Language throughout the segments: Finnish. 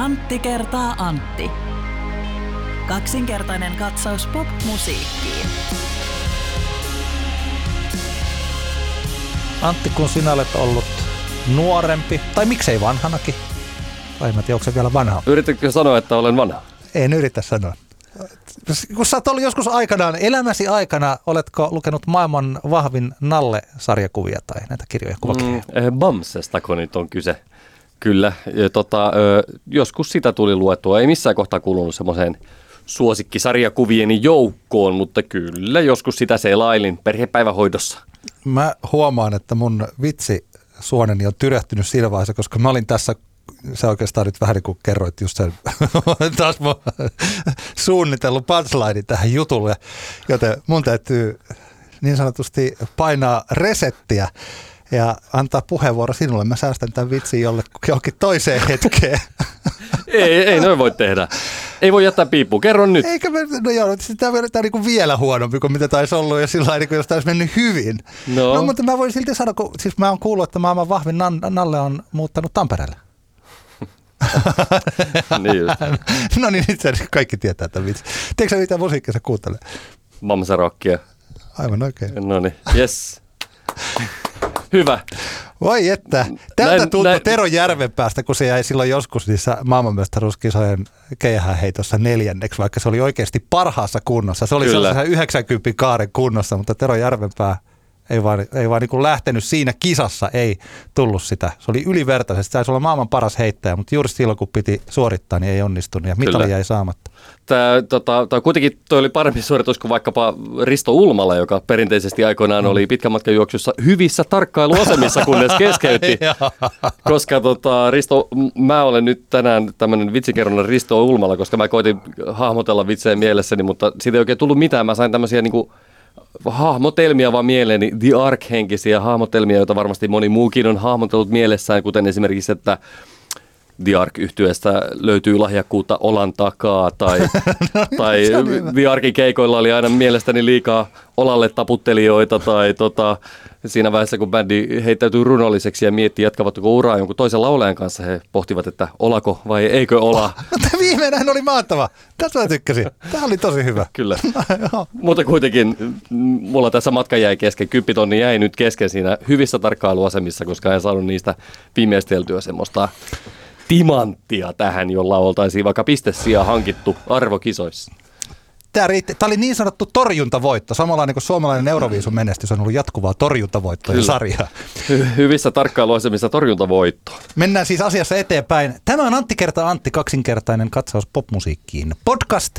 Antti kertaa Antti. Kaksinkertainen katsaus pop-musiikkiin. Antti, kun sinä olet ollut nuorempi, tai miksei vanhanakin, tai mä tiedä, onko se vielä vanha? Yritätkö sanoa, että olen vanha? En yritä sanoa. Kun sä oot ollut joskus aikanaan, elämäsi aikana, oletko lukenut maailman vahvin Nalle-sarjakuvia tai näitä kirjoja, kuvakirjoja? Bamsestako nyt on kyse? Kyllä. Joskus sitä tuli luettua. Ei missään kohtaa kuulunut semmoiseen suosikkisarjakuvieni joukkoon, mutta kyllä joskus sitä selailin perhepäivähoidossa. Mä huomaan, että mun vitsisuoneni on tyrähtynyt siinä vaiheessa, koska mä olin tässä, sä oikeastaan nyt vähän niin kuin kerroit just sen, taas mä suunnitellut punchline tähän jutulle, joten mun täytyy niin sanotusti painaa resettiä ja antaa puheenvuoro sinulle. Mä säästän tämän vitsin johonkin toiseen hetkeen. Ei noin voi tehdä. Ei voi jättää piippuun. Kerro nyt. Tämä on niinku vielä huonompi kuin mitä taisi ollut ja sillä niin jos tämä olisi mennyt hyvin. No, mutta mä voin silti sanoa, kun siis mä oon kuullut, että maailman vahvin Nalle on muuttanut Tampereelle. Niin no niin, itse asiassa kaikki tietää tämän vitsin. Tiedätkö sä mitä musiikkia sä kuuntelet? Mamsarokkia. Aivan oikein. No niin, yes. Hyvä. Voi että. Tältä tuntui Tero Järvenpäästä, kun se jäi silloin joskus niissä maailmanmestaruuskisojen keihäänheitossa neljänneksi, vaikka se oli oikeasti parhaassa kunnossa. Se oli sellaisessa 90 kaaren kunnossa, mutta Tero Järvenpää ei vaan niin lähtenyt siinä kisassa, ei tullut sitä. Se oli ylivertaisesti. Saisi olla maailman paras heittäjä, mutta juuri silloin, kun piti suorittaa, niin ei onnistunut ja mitali jäi saamatta. Tämä kuitenkin toi oli parempi suoritus kuin vaikkapa Risto Ulmala, joka perinteisesti aikoinaan oli pitkän matkan juoksussa hyvissä tarkkailuasemissa, kunnes keskeytti. Koska mä olen nyt tänään tämmöinen vitsikerronnan Risto Ulmala, koska mä koitin hahmotella vitsejä mielessäni, mutta siitä ei oikein tullut mitään. Mä sain tämmöisiä niinku hahmotelmia vaan mieleeni, The Ark-henkisiä hahmotelmia, joita varmasti moni muukin on hahmotellut mielessään, kuten esimerkiksi, että The Ark-yhtyeestä löytyy lahjakkuutta olan takaa, tai The Arkin keikoilla oli aina mielestäni liikaa olalle taputtelijoita, tai siinä vaiheessa, kun bändi heittäytyy runolliseksi ja miettii, jatkavatko uraa jonkun toisen laulajan kanssa, he pohtivat, että olako vai eikö ola. Tämä viimeinenhän oli mahtava. Tätä mä tykkäsin. Tämä oli tosi hyvä. Kyllä. Mutta kuitenkin mulla tässä matka jäi kesken. 10 000 jäi nyt kesken siinä hyvissä tarkkailuasemissa, koska en saanut niistä viimeisteltyä semmoista timanttia tähän, jolla oltaisiin vaikka pistesijaa hankittu arvokisoissa. Tämä oli niin sanottu torjuntavoitto. Samalla niin kuin suomalainen Euroviisun menestys on ollut jatkuvaa torjuntavoittoja ja sarjaa. Hyvissä tarkkailuasemissa torjuntavoitto. Mennään siis asiassa eteenpäin. Tämä on Antti kertaa Antti, kaksinkertainen katsaus popmusiikkiin. Podcast.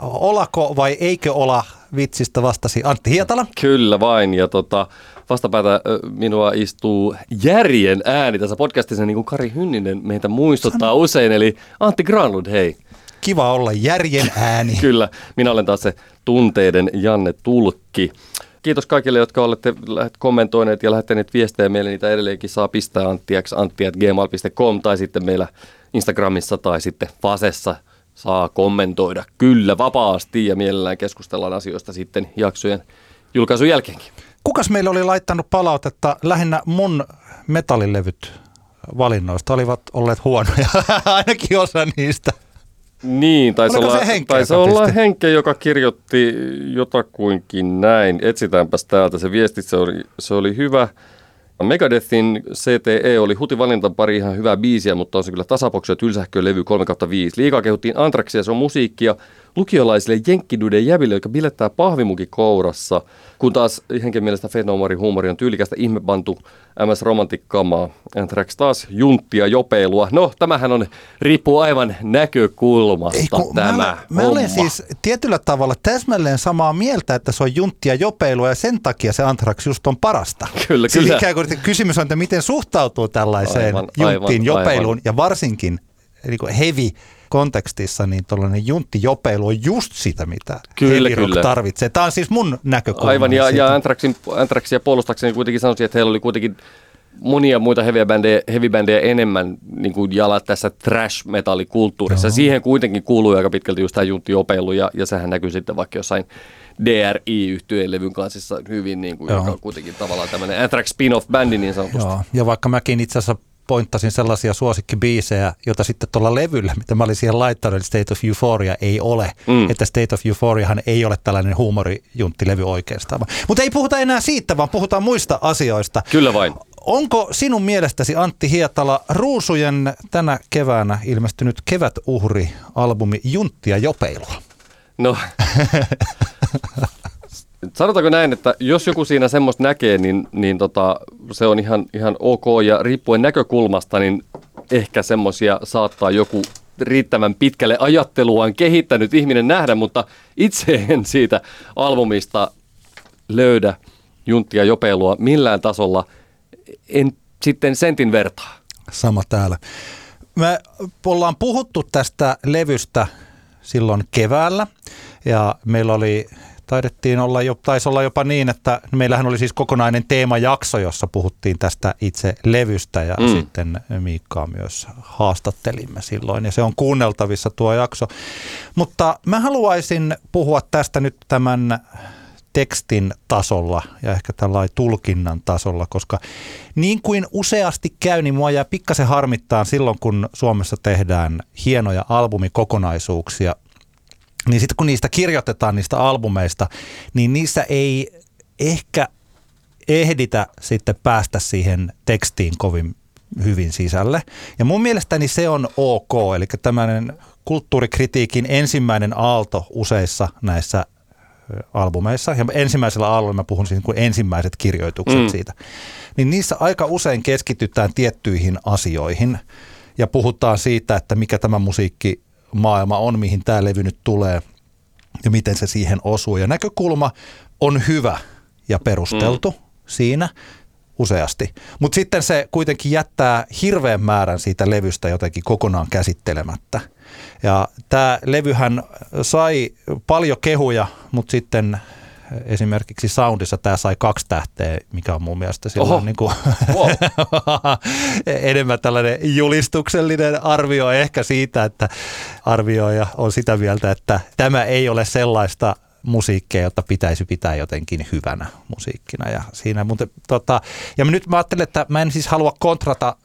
Olako vai eikö ola? Vitsistä vastasi Antti Hietala. Kyllä vain. Ja vastapäätä minua istuu järjen ääni tässä podcastissa, niin kuin Kari Hynninen meitä muistuttaa usein. Eli Antti Granlund, hei. Kiva olla järjen ääni. Kyllä, minä olen taas se tunteiden Janne Tulkki. Kiitos kaikille, jotka olette kommentoineet ja lähettäneet viestejä meille. Niitä edelleenkin saa pistää antti@gmail.com tai sitten meillä Instagramissa tai sitten Fasessa saa kommentoida. Kyllä, vapaasti ja mielellään keskustellaan asioista sitten jaksojen julkaisun jälkeenkin. Kukas meillä oli laittanut palautetta? Lähinnä mun metallilevyt valinnoista olivat olleet huonoja, ainakin osa niistä. Niin, taisi olla Henke, joka kirjoitti jotakuinkin näin. Etsitäänpäs täältä se viesti, se oli hyvä. Megadethin CTE oli hutivalintan pari ihan hyvää biisiä, mutta on se kyllä tasapoksu ja tylsähköön levy 3/5. Liikaa kehuttiin Anthraxia, se on musiikkia lukiolaisille jenkkiduiden jäville, jotka bilettää pahvimukin kourassa. Kun taas Henken mielestä fenomarin huumori on tyylikästä ihmebantu MS-romantikkamaa. Anthrax taas junttia jopeilua. No, tämähän riippuu aivan näkökulmasta. Mä olen siis tietyllä tavalla täsmälleen samaa mieltä, että se on junttia jopeilua ja sen takia se Anthrax just on parasta. Kyllä, siis kyllä. Ikään kuin kysymys on, että miten suhtautuu tällaiseen junttiin jopeiluun ja varsinkin niin heavy kontekstissa, niin tuollainen junttijopeilu on just sitä, mitä heavy rock tarvitsee. Tämä on siis mun näkökulma. Aivan, ja Anthraxia puolustakseni kuitenkin sanoisin, että heillä oli kuitenkin monia muita heavy-bändejä enemmän niin kuin jalat tässä trash-metallikulttuurissa. Joo. Siihen kuitenkin kuuluu aika pitkälti just tämä junttijopeilu, ja sehän näkyy sitten vaikka jossain DRI-yhtyeen levyn kansissa hyvin, niin kuin, joka on kuitenkin tavallaan tämmöinen Anthrax spin-off-bändi niin sanotusti. Joo. Ja vaikka mäkin itse asiassa pointtasin sellaisia suosikkibiisejä, joita sitten tuolla levyllä, mitä mä olin siihen laittanut, eli State of Euphoria ei ole. Mm. Että State of Euphoriahan ei ole tällainen huumorijuntti-levy oikeastaan. Mutta ei puhuta enää siitä, vaan puhutaan muista asioista. Kyllä vain. Onko sinun mielestäsi, Antti Hietala, Ruusujen tänä keväänä ilmestynyt Kevätuhri-albumi junttia jopeilua? No, sanotaanko näin, että jos joku siinä semmoista näkee, niin se on ihan ok, ja riippuen näkökulmasta, niin ehkä semmoisia saattaa joku riittävän pitkälle ajatteluaan kehittänyt ihminen nähdä, mutta itse en siitä albumista löydä junttia jopeilua millään tasolla, en sitten sentin vertaa. Sama täällä. Me ollaan puhuttu tästä levystä silloin keväällä, ja meillä oli... Taisi olla jopa niin, että meillähän oli siis kokonainen teemajakso, jossa puhuttiin tästä itse levystä ja sitten Miikkaa myös haastattelimme silloin ja se on kuunneltavissa tuo jakso. Mutta mä haluaisin puhua tästä nyt tämän tekstin tasolla ja ehkä tällainen tulkinnan tasolla, koska niin kuin useasti käy, niin mua jää pikkasen harmittaa silloin, kun Suomessa tehdään hienoja albumikokonaisuuksia, niin sitten kun niistä kirjoitetaan, niistä albumeista, niin niissä ei ehkä ehditä sitten päästä siihen tekstiin kovin hyvin sisälle. Ja mun mielestäni se on ok, eli tämmöinen kulttuurikritiikin ensimmäinen aalto useissa näissä albumeissa, ja ensimmäisellä albumilla puhun siis kuin ensimmäiset kirjoitukset siitä, niin niissä aika usein keskitytään tiettyihin asioihin ja puhutaan siitä, että mikä tämä musiikki maailma on, mihin tämä levy nyt tulee ja miten se siihen osuu. Ja näkökulma on hyvä ja perusteltu siinä useasti. Mutta sitten se kuitenkin jättää hirveän määrän siitä levystä jotenkin kokonaan käsittelemättä. Ja tämä levyhän sai paljon kehuja, mutta sitten esimerkiksi Soundissa tämä sai 2 tähteä, mikä on mun mielestä silloin niin kuin wow. enemmän tällainen julistuksellinen arvio ehkä siitä, että arvioija on sitä mieltä, että tämä ei ole sellaista musiikkia, jota pitäisi pitää jotenkin hyvänä musiikkina. Ja, siinä, mutta, ja nyt mä ajattelen, että mä en siis halua kontrata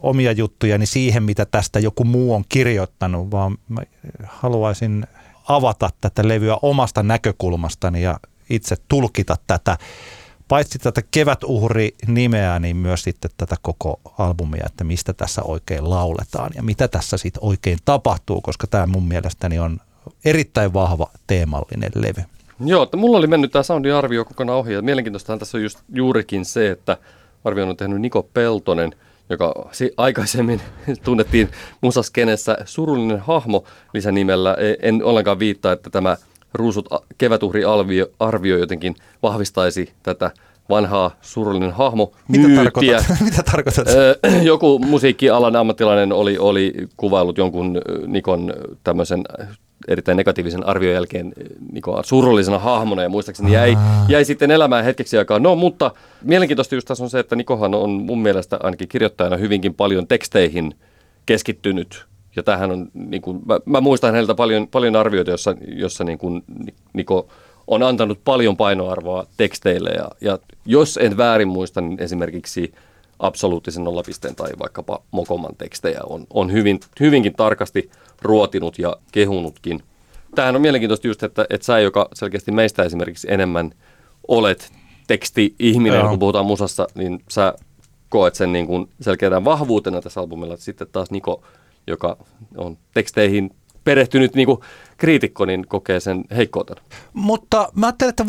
omia juttujani siihen, mitä tästä joku muu on kirjoittanut, vaan mä haluaisin avata tätä levyä omasta näkökulmastani ja itse tulkita tätä, paitsi tätä Kevätuhri-nimeä, niin myös sitten tätä koko albumia, että mistä tässä oikein lauletaan ja mitä tässä sitten oikein tapahtuu, koska tämä mun mielestäni on erittäin vahva teemallinen levy. Joo, että mulla oli mennyt tämä soundin arvio kokonaan ohi, ja mielenkiintoistahan tässä on juurikin se, että arvion on tehnyt Niko Peltonen, joka aikaisemmin tunnettiin musaskenessä surullinen hahmo lisänimellä. En ollenkaan viittaa, että tämä Ruusut Kevätuhri-arvio jotenkin vahvistaisi tätä vanhaa surullinen hahmo myyttiä. Mitä tarkoitat? Joku musiikkialan ammattilainen oli kuvaillut jonkun Nikon tämmöisen erittäin negatiivisen arvion jälkeen Nikoa surullisena hahmona, ja muistaakseni jäi sitten elämään hetkeksi aikaa. No, mutta mielenkiintoista just tässä on se, että Nikohan on mun mielestä ainakin kirjoittajana hyvinkin paljon teksteihin keskittynyt. Ja tämähän on, niin kuin, mä muistan häneltä paljon arvioita, jossa niin kuin Niko on antanut paljon painoarvoa teksteille. Ja jos en väärin muista, niin esimerkiksi absoluuttisen nollapisteen tai vaikkapa Mokoman tekstejä on hyvinkin tarkasti ruotinut ja kehunutkin. Tämähän on mielenkiintoista just, että sä, joka selkeästi meistä esimerkiksi enemmän olet teksti-ihminen, kun puhutaan musassa, niin sä koet sen niin kuin selkeänä vahvuutena tässä albumilla. Sitten taas Niko, joka on teksteihin perehtynyt niin kuin kriitikko, niin kokee sen heikkoutena. Mutta mä ajattelin, että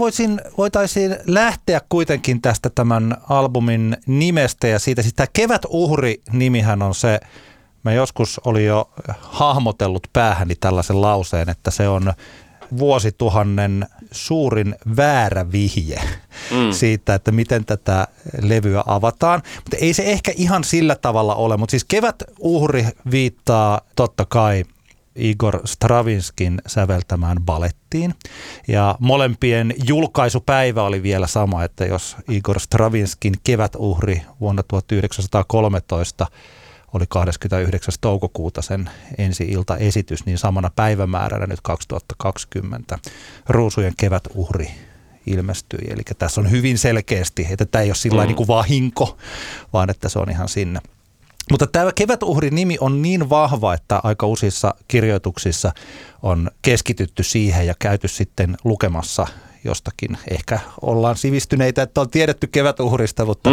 voitaisiin lähteä kuitenkin tästä tämän albumin nimestä ja siitä. Siis tämä Kevätuhri-nimihän on se, mä joskus olin jo hahmotellut päähäni tällaisen lauseen, että se on vuosituhannen suurin väärä vihje siitä, että miten tätä levyä avataan. Mutta ei se ehkä ihan sillä tavalla ole, mutta siis Kevätuhri viittaa totta kai Igor Stravinskin säveltämään Ballettiin. Ja molempien julkaisupäivä oli vielä sama, että jos Igor Stravinskin Kevätuhri vuonna 1913 oli 29. toukokuuta sen ensi-iltaesitys, niin samana päivämääränä nyt 2020 Ruusujen Kevätuhri ilmestyi. Eli tässä on hyvin selkeästi, että tämä ei ole sillä niin kuin vahinko, vaan että se on ihan sinne. Mutta tämä Kevätuhri-nimi on niin vahva, että aika useissa kirjoituksissa on keskitytty siihen ja käyty sitten lukemassa jostakin. Ehkä ollaan sivistyneitä, että on tiedetty Kevätuhrista, mutta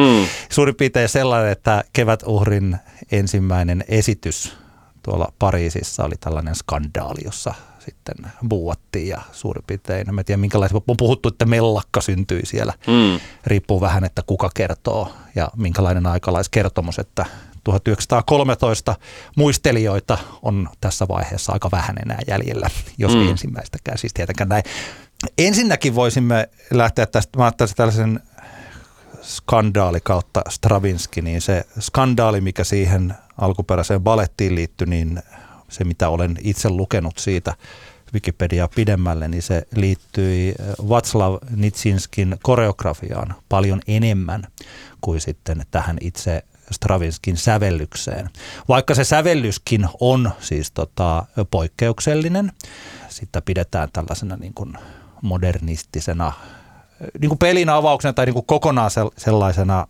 suurin piirtein sellainen, että Kevätuhrin ensimmäinen esitys tuolla Pariisissa oli tällainen skandaali, jossa sitten buuattiin ja suurin piirtein, en tiedä minkälaisia, on puhuttu, että mellakka syntyi siellä. Riippuu vähän, että kuka kertoo ja minkälainen aikalaiskertomus, että 1913 muistelijoita on tässä vaiheessa aika vähän enää jäljellä, jos ensimmäistäkään, siis tietenkään näin. Ensinnäkin voisimme lähteä tästä, mä ottaisin tällaisen skandaali kautta Stravinsky, niin se skandaali, mikä siihen alkuperäiseen balettiin liittyi, niin se mitä olen itse lukenut siitä Wikipediaa pidemmälle, niin se liittyi Vaslav Nijinskin koreografiaan paljon enemmän kuin sitten tähän itse Stravinskyn sävellykseen. Vaikka se sävellyskin on siis poikkeuksellinen, sitä pidetään tällaisena niin kuin modernistisena niin kuin pelin avauksena tai niin kuin kokonaan sellaisena,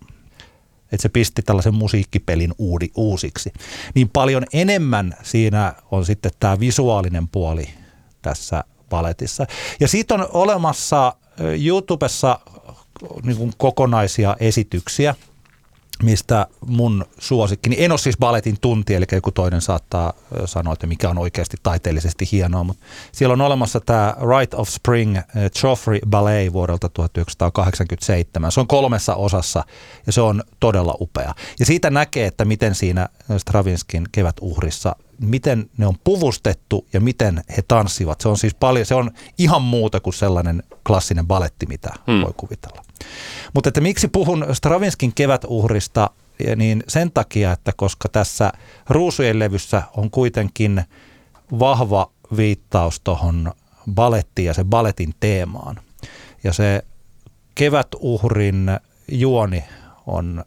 että se pisti tällaisen musiikkipelin uusiksi. Niin paljon enemmän siinä on sitten tämä visuaalinen puoli tässä paletissa. Ja siitä on olemassa YouTubessa niin kuin kokonaisia esityksiä, mistä mun suosikkini, en ole siis baletin tuntija, eli joku toinen saattaa sanoa, että mikä on oikeasti taiteellisesti hienoa, mutta siellä on olemassa tämä Rite of Spring Joffrey Ballet vuodelta 1987. Se on 3 osassa ja se on todella upea. Ja siitä näkee, että miten siinä Stravinskyn Kevätuhrissa, miten ne on puvustettu ja miten he tanssivat. Se on siis paljon, se on ihan muuta kuin sellainen klassinen baletti, mitä voi kuvitella. Mutta että miksi puhun Stravinskyn Kevätuhrista, niin sen takia, että koska tässä Ruusujen levyssä on kuitenkin vahva viittaus tuohon balettiin ja sen baletin teemaan. Ja se Kevätuhrin juoni on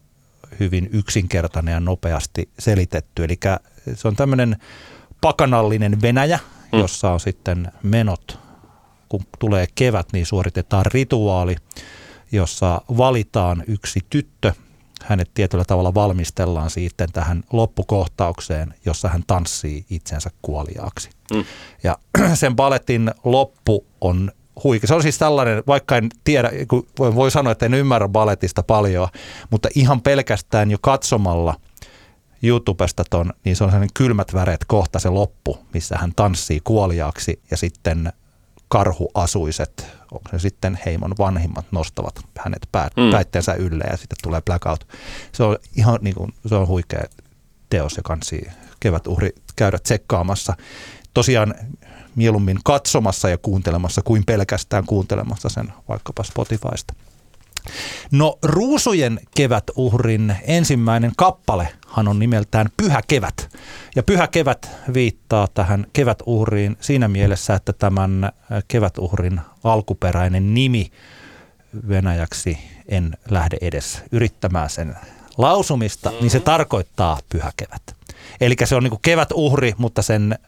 hyvin yksinkertainen ja nopeasti selitetty. Eli se on tämmöinen pakanallinen Venäjä, jossa on sitten menot. Kun tulee kevät, niin suoritetaan rituaali, jossa valitaan yksi tyttö. Hänet tietyllä tavalla valmistellaan sitten tähän loppukohtaukseen, jossa hän tanssii itsensä kuoliaaksi. Ja sen baletin loppu on huikea. Se on siis tällainen, vaikka en tiedä, voi sanoa, että en ymmärrä baletista paljon, mutta ihan pelkästään jo katsomalla YouTubesta ton, niin se on sellainen kylmät väreet kohta se loppu, missä hän tanssii kuoliaaksi ja sitten karhuasuiset, onko se sitten heimon vanhimmat, nostavat hänet päitteensä ylle ja sitten tulee blackout. Se on ihan niin kuin, se on huikea teos ja kansi Kevätuhri käydä tsekkaamassa. Tosiaan mieluummin katsomassa ja kuuntelemassa kuin pelkästään kuuntelemassa sen vaikkapa Spotifysta. No Ruusujen Kevätuhrin ensimmäinen kappalehan on nimeltään Pyhä Kevät. Ja Pyhä Kevät viittaa tähän Kevätuhriin siinä mielessä, että tämän Kevätuhrin alkuperäinen nimi venäjäksi, en lähde edes yrittämään sen lausumista, niin se tarkoittaa Pyhä Kevät. Eli se on niin kuin Kevätuhri, mutta sen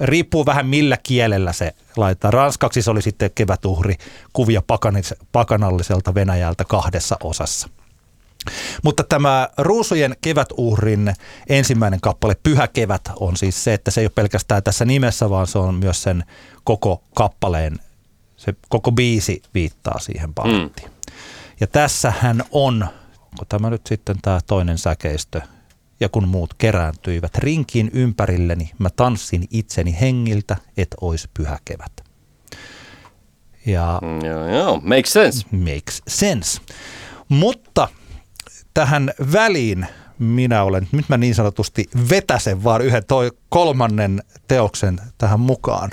riippuu vähän millä kielellä se laitetaan. Ranskaksi se oli sitten Kevätuhri, kuvia pakanalliselta Venäjältä 2 osassa. Mutta tämä Ruusujen Kevätuhrin ensimmäinen kappale, Pyhä Kevät, on siis se, että se ei ole pelkästään tässä nimessä, vaan se on myös sen koko kappaleen, se koko biisi viittaa siihen balettiin. Ja tässähän on, onko tämä nyt sitten tämä toinen säkeistö, ja kun muut kerääntyivät rinkiin ympärilleni, mä tanssin itseni hengiltä, et ois pyhä kevät. Ja makes sense. Makes sense. Mutta tähän väliin nyt mä niin sanotusti vetäsen vaan yhden kolmannen teoksen tähän mukaan.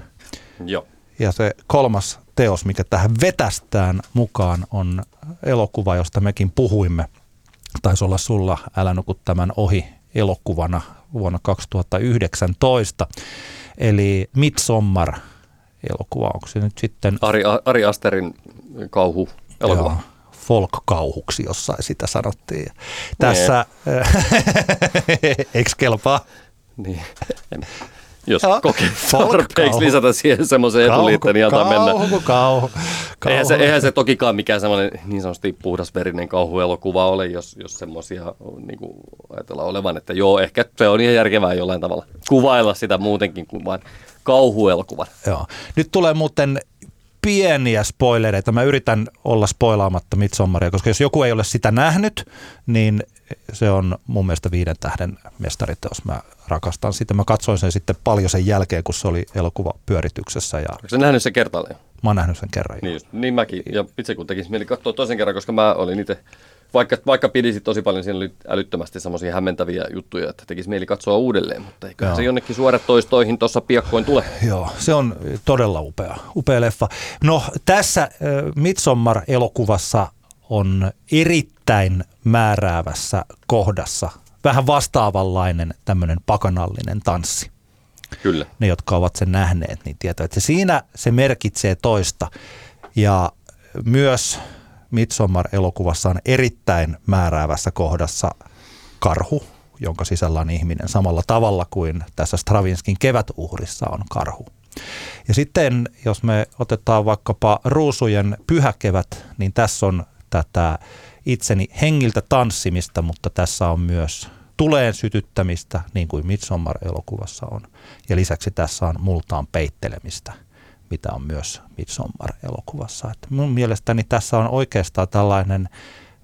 Joo. Ja se 3. teos, mikä tähän vetästään mukaan, on elokuva, josta mekin puhuimme. Taisi olla sulla Älä nuku tämän ohi -elokuvana vuonna 2019, eli Midsommar-elokuva, onko se nyt sitten? Ari Asterin kauhu-elokuva. Joo, folk-kauhuksi jossain sitä sanottiin. Tässä, eikö kelpaa? Niin. Jos kokee tarpeeksi lisätä siihen semmoisen etuliitteen, niin antaa mennä. Kauhu. Eihän se tokikaan mikään semmoinen niin sanotusti puhdasverinen kauhuelokuva ole, jos semmoisia niin kuin ajatellaan olevan, että joo, ehkä se on ihan järkevää jollain tavalla kuvailla sitä muutenkin kuin vain kauhuelokuvan. Joo. Nyt tulee muuten pieniä spoilereita. Mä yritän olla spoilaamatta Midsommaria, koska jos joku ei ole sitä nähnyt, niin se on mun mielestä 5 tähden mestariteos. Mä rakastan sitä. Mä katsoin sen sitten paljon sen jälkeen, kun se oli elokuvapyörityksessä. Ja oletko sä nähnyt sen kertaalleen? Mä oon nähnyt sen kerran. Niin mäkin. Ja itse kun tekisin mieli katsoa toisen kerran, koska mä olin itse, vaikka pidisi tosi paljon, siinä oli älyttömästi semmoisia hämmentäviä juttuja, että tekisi mieli katsoa uudelleen, mutta eiköhän se jonnekin suoratoistoihin tuossa piakkoin tule. Joo, se on todella upea leffa. No tässä Midsommar-elokuvassa on erittäin määräävässä kohdassa vähän vastaavanlainen tämmöinen pakanallinen tanssi. Kyllä. Ne, jotka ovat sen nähneet, niin tietävät, että siinä se merkitsee toista. Ja myös Midsommar-elokuvassa on erittäin määräävässä kohdassa karhu, jonka sisällä on ihminen samalla tavalla kuin tässä Stravinskin Kevätuhrissa on karhu. Ja sitten jos me otetaan vaikkapa Ruusujen Pyhäkevät, niin tässä on tätä itseni hengiltä tanssimista, mutta tässä on myös tuleen sytyttämistä, niin kuin Midsommar-elokuvassa on. Ja lisäksi tässä on multaan peittelemistä, mitä on myös Midsommar-elokuvassa. Et mun mielestäni tässä on oikeastaan tällainen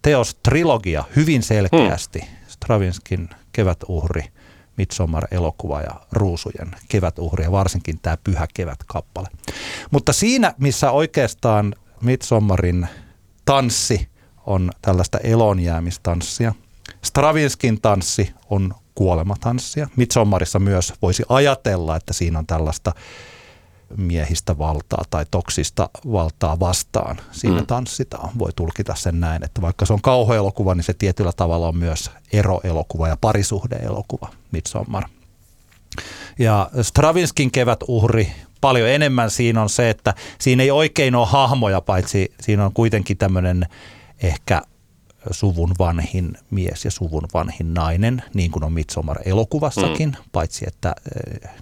teostrilogia hyvin selkeästi. Stravinskin Kevätuhri, Midsommar-elokuva ja Ruusujen Kevätuhri ja varsinkin tämä Pyhä Kevät-kappale. Mutta siinä, missä oikeastaan Midsommarin tanssi on tällaista elonjäämistanssia, Stravinskin tanssi on kuolematanssia. Midsommarissa myös voisi ajatella, että siinä on tällaista miehistä valtaa tai toksista valtaa vastaan. Siinä tanssitaan. Voi tulkita sen näin, että vaikka se on kauhuelokuva, niin se tietyllä tavalla on myös eroelokuva ja parisuhdeelokuva, Midsommar. Ja Stravinskin Kevätuhri, paljon enemmän siinä on se, että siinä ei oikein ole hahmoja, paitsi siinä on kuitenkin tämmöinen ehkä suvun vanhin mies ja suvun vanhin nainen, niin kuin on Midsommar-elokuvassakin, paitsi että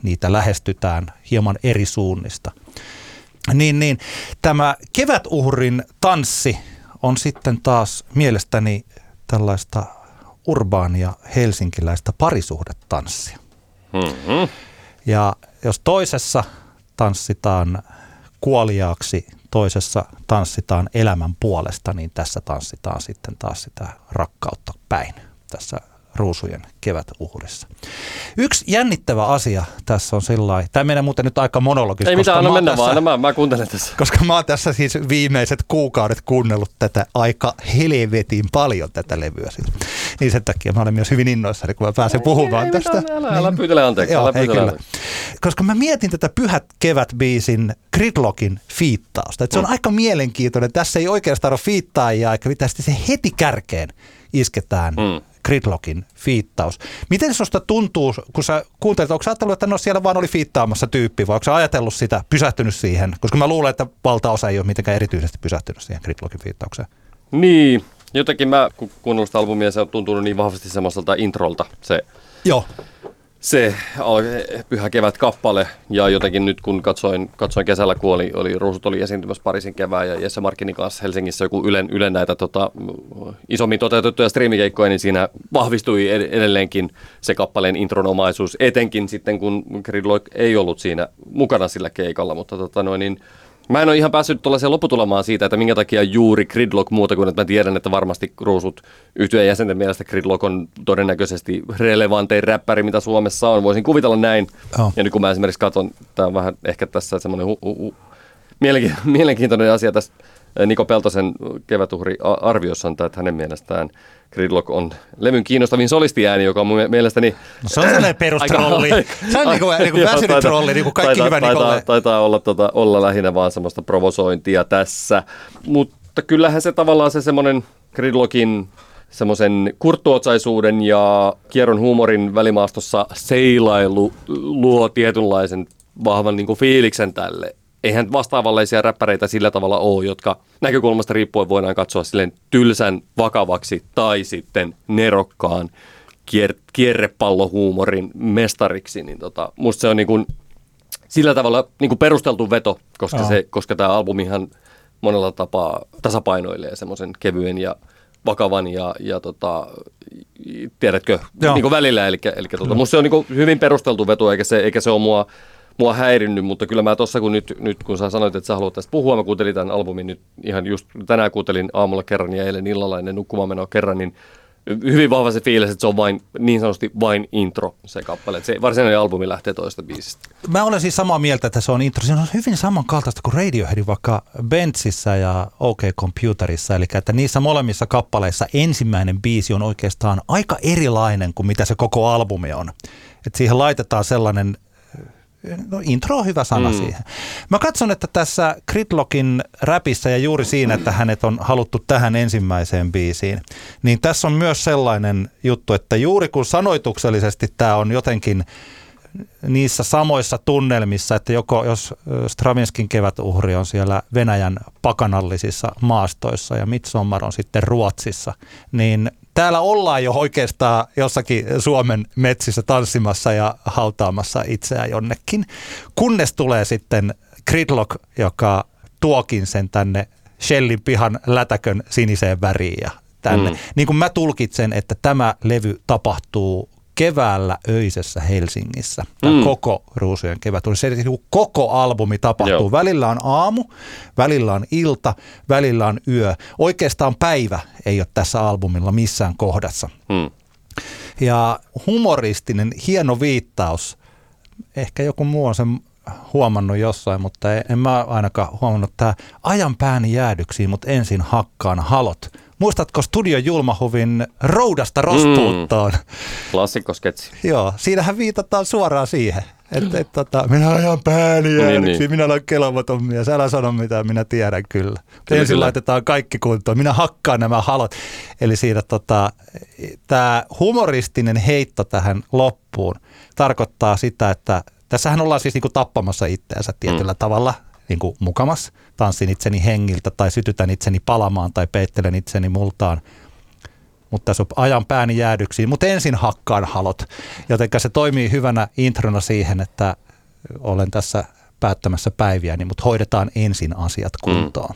niitä lähestytään hieman eri suunnista. Niin, tämä Kevätuhrin tanssi on sitten taas mielestäni tällaista urbaania helsinkiläistä parisuhdetanssia. Mm-hmm. Ja jos toisessa tanssitaan kuoliaaksi, toisessa tanssitaan elämän puolesta, niin tässä tanssitaan sitten taas sitä rakkautta päin tässä Ruusujen Kevätuhrissa. Yksi jännittävä asia tässä on sillai, tämä menee muuten nyt aika monologista. Ei mitään, anna mennä tässä, vaan, mä kuuntelen tässä. Koska mä oon tässä siis viimeiset kuukaudet kuunnellut tätä aika helvetin paljon tätä levyä siis. Niin sen takia mä olen myös hyvin innoissani, kun mä pääsen puhumaan tästä. Älä pyytele anteeksi. Joo, koska mä mietin tätä Pyhät Kevät-biisin Gridlockin fiittausta. Se on aika mielenkiintoinen. Tässä ei oikeastaan ole fiittaajia, eikä mitään. Sitten se heti kärkeen isketään Gridlockin fiittaus. Miten susta tuntuu, kun sä kuuntelit, onko sä ajatellut, että no siellä vaan oli fiittaamassa tyyppi, vai onko sä ajatellut sitä, pysähtynyt siihen? Koska mä luulen, että valtaosa ei ole mitenkään erityisesti pysähtynyt siihen Gridlockin fiittaukseen. Niin, jotenkin mä kun kuunnellut sitä albumia, se on tuntunut niin vahvasti semmoiselta introlta se. Joo. Se Pyhä Kevät-kappale, ja jotenkin nyt kun katsoin kesällä, kun Ruusut oli esiintymässä Pariisin kevään ja Jesse Markkinin kanssa Helsingissä joku Ylen näitä isommin toteutettuja striimikeikkoja, niin siinä vahvistui edelleenkin se kappaleen intronomaisuus, etenkin sitten kun Gridlock ei ollut siinä mukana sillä keikalla, mutta mä en ole ihan päässyt tuollaiseen lopputulemaan siitä, että minkä takia juuri Gridlock muuta kuin, että mä tiedän, että varmasti Ruusut yhtyeen jäsenten mielestä Gridlock on todennäköisesti relevantein räppäri, mitä Suomessa on. Voisin kuvitella näin. Oh. Ja nyt kun mä esimerkiksi katson, tämä on vähän ehkä tässä semmoinen mielenkiintoinen asia tässä Niko Peltosen Kevätuhri-arviossa on tämä, että hänen mielestään Gridlock on levyn kiinnostavin solistiääni, joka on mun mielestäni. No se on sellainen perustrolli. Se on niin kuin väsynyt trolli, niin kuin kaikki hyvä Nikolle. Taitaa olla, olla lähinnä vaan semmoista provosointia tässä. Mutta kyllähän se tavallaan se semmoinen Gridlockin semmoisen kurttuotsaisuuden ja kierron huumorin välimaastossa seilailu luo tietynlaisen vahvan niin kuin fiiliksen tälle. Eihän vastaavanlaisia räppäreitä sillä tavalla ole, jotka näkökulmasta riippuen voidaan katsoa silleen tylsän vakavaksi tai sitten nerokkaan kierrepallohuumorin mestariksi, niin musta se on niin kuin sillä tavalla niin kuin perusteltu veto, koska tämä albumihan monella tapaa tasapainoilee semmoisen kevyen ja vakavan ja tiedätkö, niin kuin välillä. Eli musta se on niin kuin hyvin perusteltu veto, eikä se ole mua häirinnyt, mutta kyllä mä tuossa kun nyt kun sä sanoit, että sä haluat tästä puhua, mä kuuntelin tämän albumin nyt ihan just tänään, kuuntelin aamulla kerran ja eilen illalla ennen nukkumaan menoa kerran, niin hyvin vahva se fiilis, että se on vain, niin sanotusti vain intro se kappale. Että se varsinainen albumi lähtee toista biisistä. Mä olen siis samaa mieltä, että se on intro. Se on hyvin samankaltaista kuin Radioheadin vaikka Bentsissä ja OK Computerissa. Eli että niissä molemmissa kappaleissa ensimmäinen biisi on oikeastaan aika erilainen kuin mitä se koko albumi on. Että siihen laitetaan sellainen... No, intro on hyvä sana siihen. Mä katson, että tässä Gridlockin räpissä ja juuri siinä, että hänet on haluttu tähän ensimmäiseen biisiin, niin tässä on myös sellainen juttu, että juuri kun sanoituksellisesti tämä on jotenkin niissä samoissa tunnelmissa, että joko jos Stravinskin Kevätuhri on siellä Venäjän pakanallisissa maastoissa ja Midsommar on sitten Ruotsissa, niin täällä ollaan jo oikeastaan jossakin Suomen metsissä tanssimassa ja hautaamassa itseään jonnekin, kunnes tulee sitten Gridlock, joka tuokin sen tänne Shellin pihan lätäkön siniseen väriin ja tänne. Niin kuin mä tulkitsen, että tämä levy tapahtuu keväällä öisessä Helsingissä. Koko Ruusujen kevät. Se koko albumi tapahtuu. Joo. Välillä on aamu, välillä on ilta, välillä on yö. Oikeastaan päivä ei ole tässä albumilla missään kohdassa. Ja humoristinen, hieno viittaus. Ehkä joku muu on sen huomannut jossain, mutta en mä ainakaan huomannut. Tämä ajan pääni jäädyksiin, mutta ensin hakkaan halot. Muistatko Studio Julmahuvin Roudasta rospuuttoon? Klassikkosketsi. Joo, siinähän viitataan suoraan siihen, että minä ajan pääni jäädyksiin, niin. Minä olen kelamaton mies, älä sano mitään, minä tiedän kyllä. Ensin laitetaan kaikki kuntoon, minä hakkaan nämä halot. Eli siinä tämä humoristinen heitto tähän loppuun tarkoittaa sitä, että tässähän ollaan siis niinku tappamassa itseänsä tietyllä tavalla. Niin kuin mukamas, tanssin itseni hengiltä tai sytytän itseni palamaan tai peittelen itseni multaan. Mutta se on ajan pääni jäädyksiin, mutta ensin hakkaan halot. Jotenka se toimii hyvänä introna siihen, että olen tässä päättämässä päiviäni, mutta hoidetaan ensin asiat kuntoon.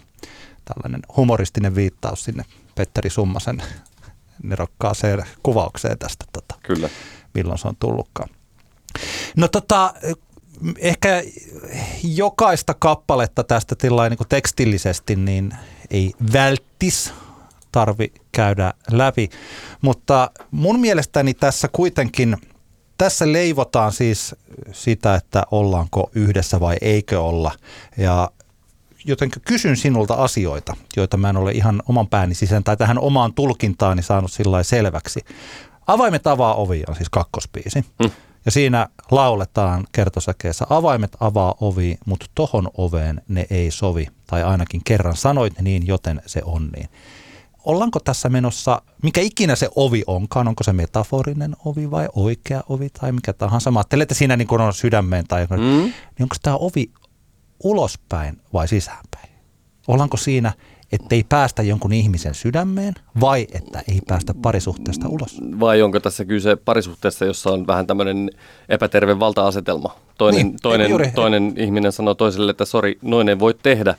Tällainen humoristinen viittaus sinne Petteri Summasen nerokkaaseen kuvaukseen tästä, Kyllä. Milloin se on tullutkaan. No ehkä jokaista kappaletta tästä tilaa niin kuin tekstillisesti niin ei välttis tarvi käydä läpi, mutta mun mielestäni tässä kuitenkin, tässä leivotaan siis sitä, että ollaanko yhdessä vai eikö olla, ja jotenkin kysyn sinulta asioita, joita mä en ole ihan oman pääni sisään tai tähän omaan tulkintaani saanut sillä selväksi. Avaimet avaa ovi on siis kakkospiisi. Ja siinä lauletaan kertosäkeessä, avaimet avaa ovi, mutta tohon oveen ne ei sovi. Tai ainakin kerran sanoit niin, joten se on niin. Ollaanko tässä menossa, mikä ikinä se ovi onkaan, onko se metaforinen ovi vai oikea ovi tai mikä tahansa. Mä ajattelen, että siinä niin kun on sydämeen tai niin onko tämä ovi ulospäin vai sisäänpäin? Ollaanko siinä, ettei päästä jonkun ihmisen sydämeen vai että ei päästä parisuhteesta ulos? Vai onko tässä kyse parisuhteessa, jossa on vähän tämmöinen epäterve valta-asetelma? Toinen ihminen sanoo toiselle, että sori, noin ei voi tehdä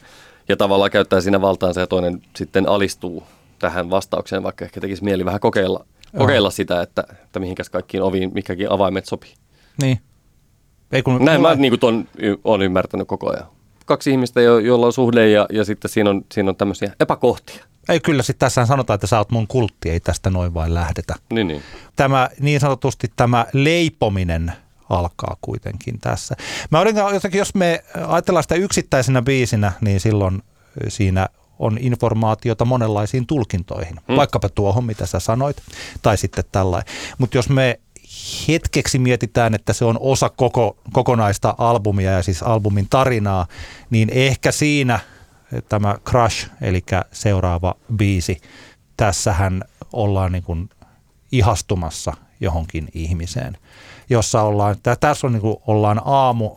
ja tavallaan käyttää siinä valtaansa ja toinen sitten alistuu tähän vastaukseen, vaikka ehkä tekisi mieli vähän kokeilla sitä, että mihinkäs kaikkiin oviin, mikäkin avaimet sopii. Niin. Näin mä niin kuin olen ymmärtänyt koko ajan. Kaksi ihmistä, joilla on suhde ja sitten siinä on tämmöisiä epäkohtia. Ei kyllä, sitten tässä sanotaan, että sä oot mun kultti, ei tästä noin vain lähdetä. Niin. Tämä niin sanotusti tämä leipominen alkaa kuitenkin tässä. Mä olin jotenkin, jos me ajatellaan sitä yksittäisenä biisinä, niin silloin siinä on informaatiota monenlaisiin tulkintoihin. Vaikkapa tuohon, mitä sä sanoit, tai sitten tällainen. Mutta jos me hetkeksi mietitään, että se on osa kokonaista albumia ja siis albumin tarinaa, niin ehkä siinä tämä Crush, eli seuraava biisi, tässähän ollaan niin kuin ihastumassa johonkin ihmiseen, jossa ollaan, tässä on niin kuin ollaan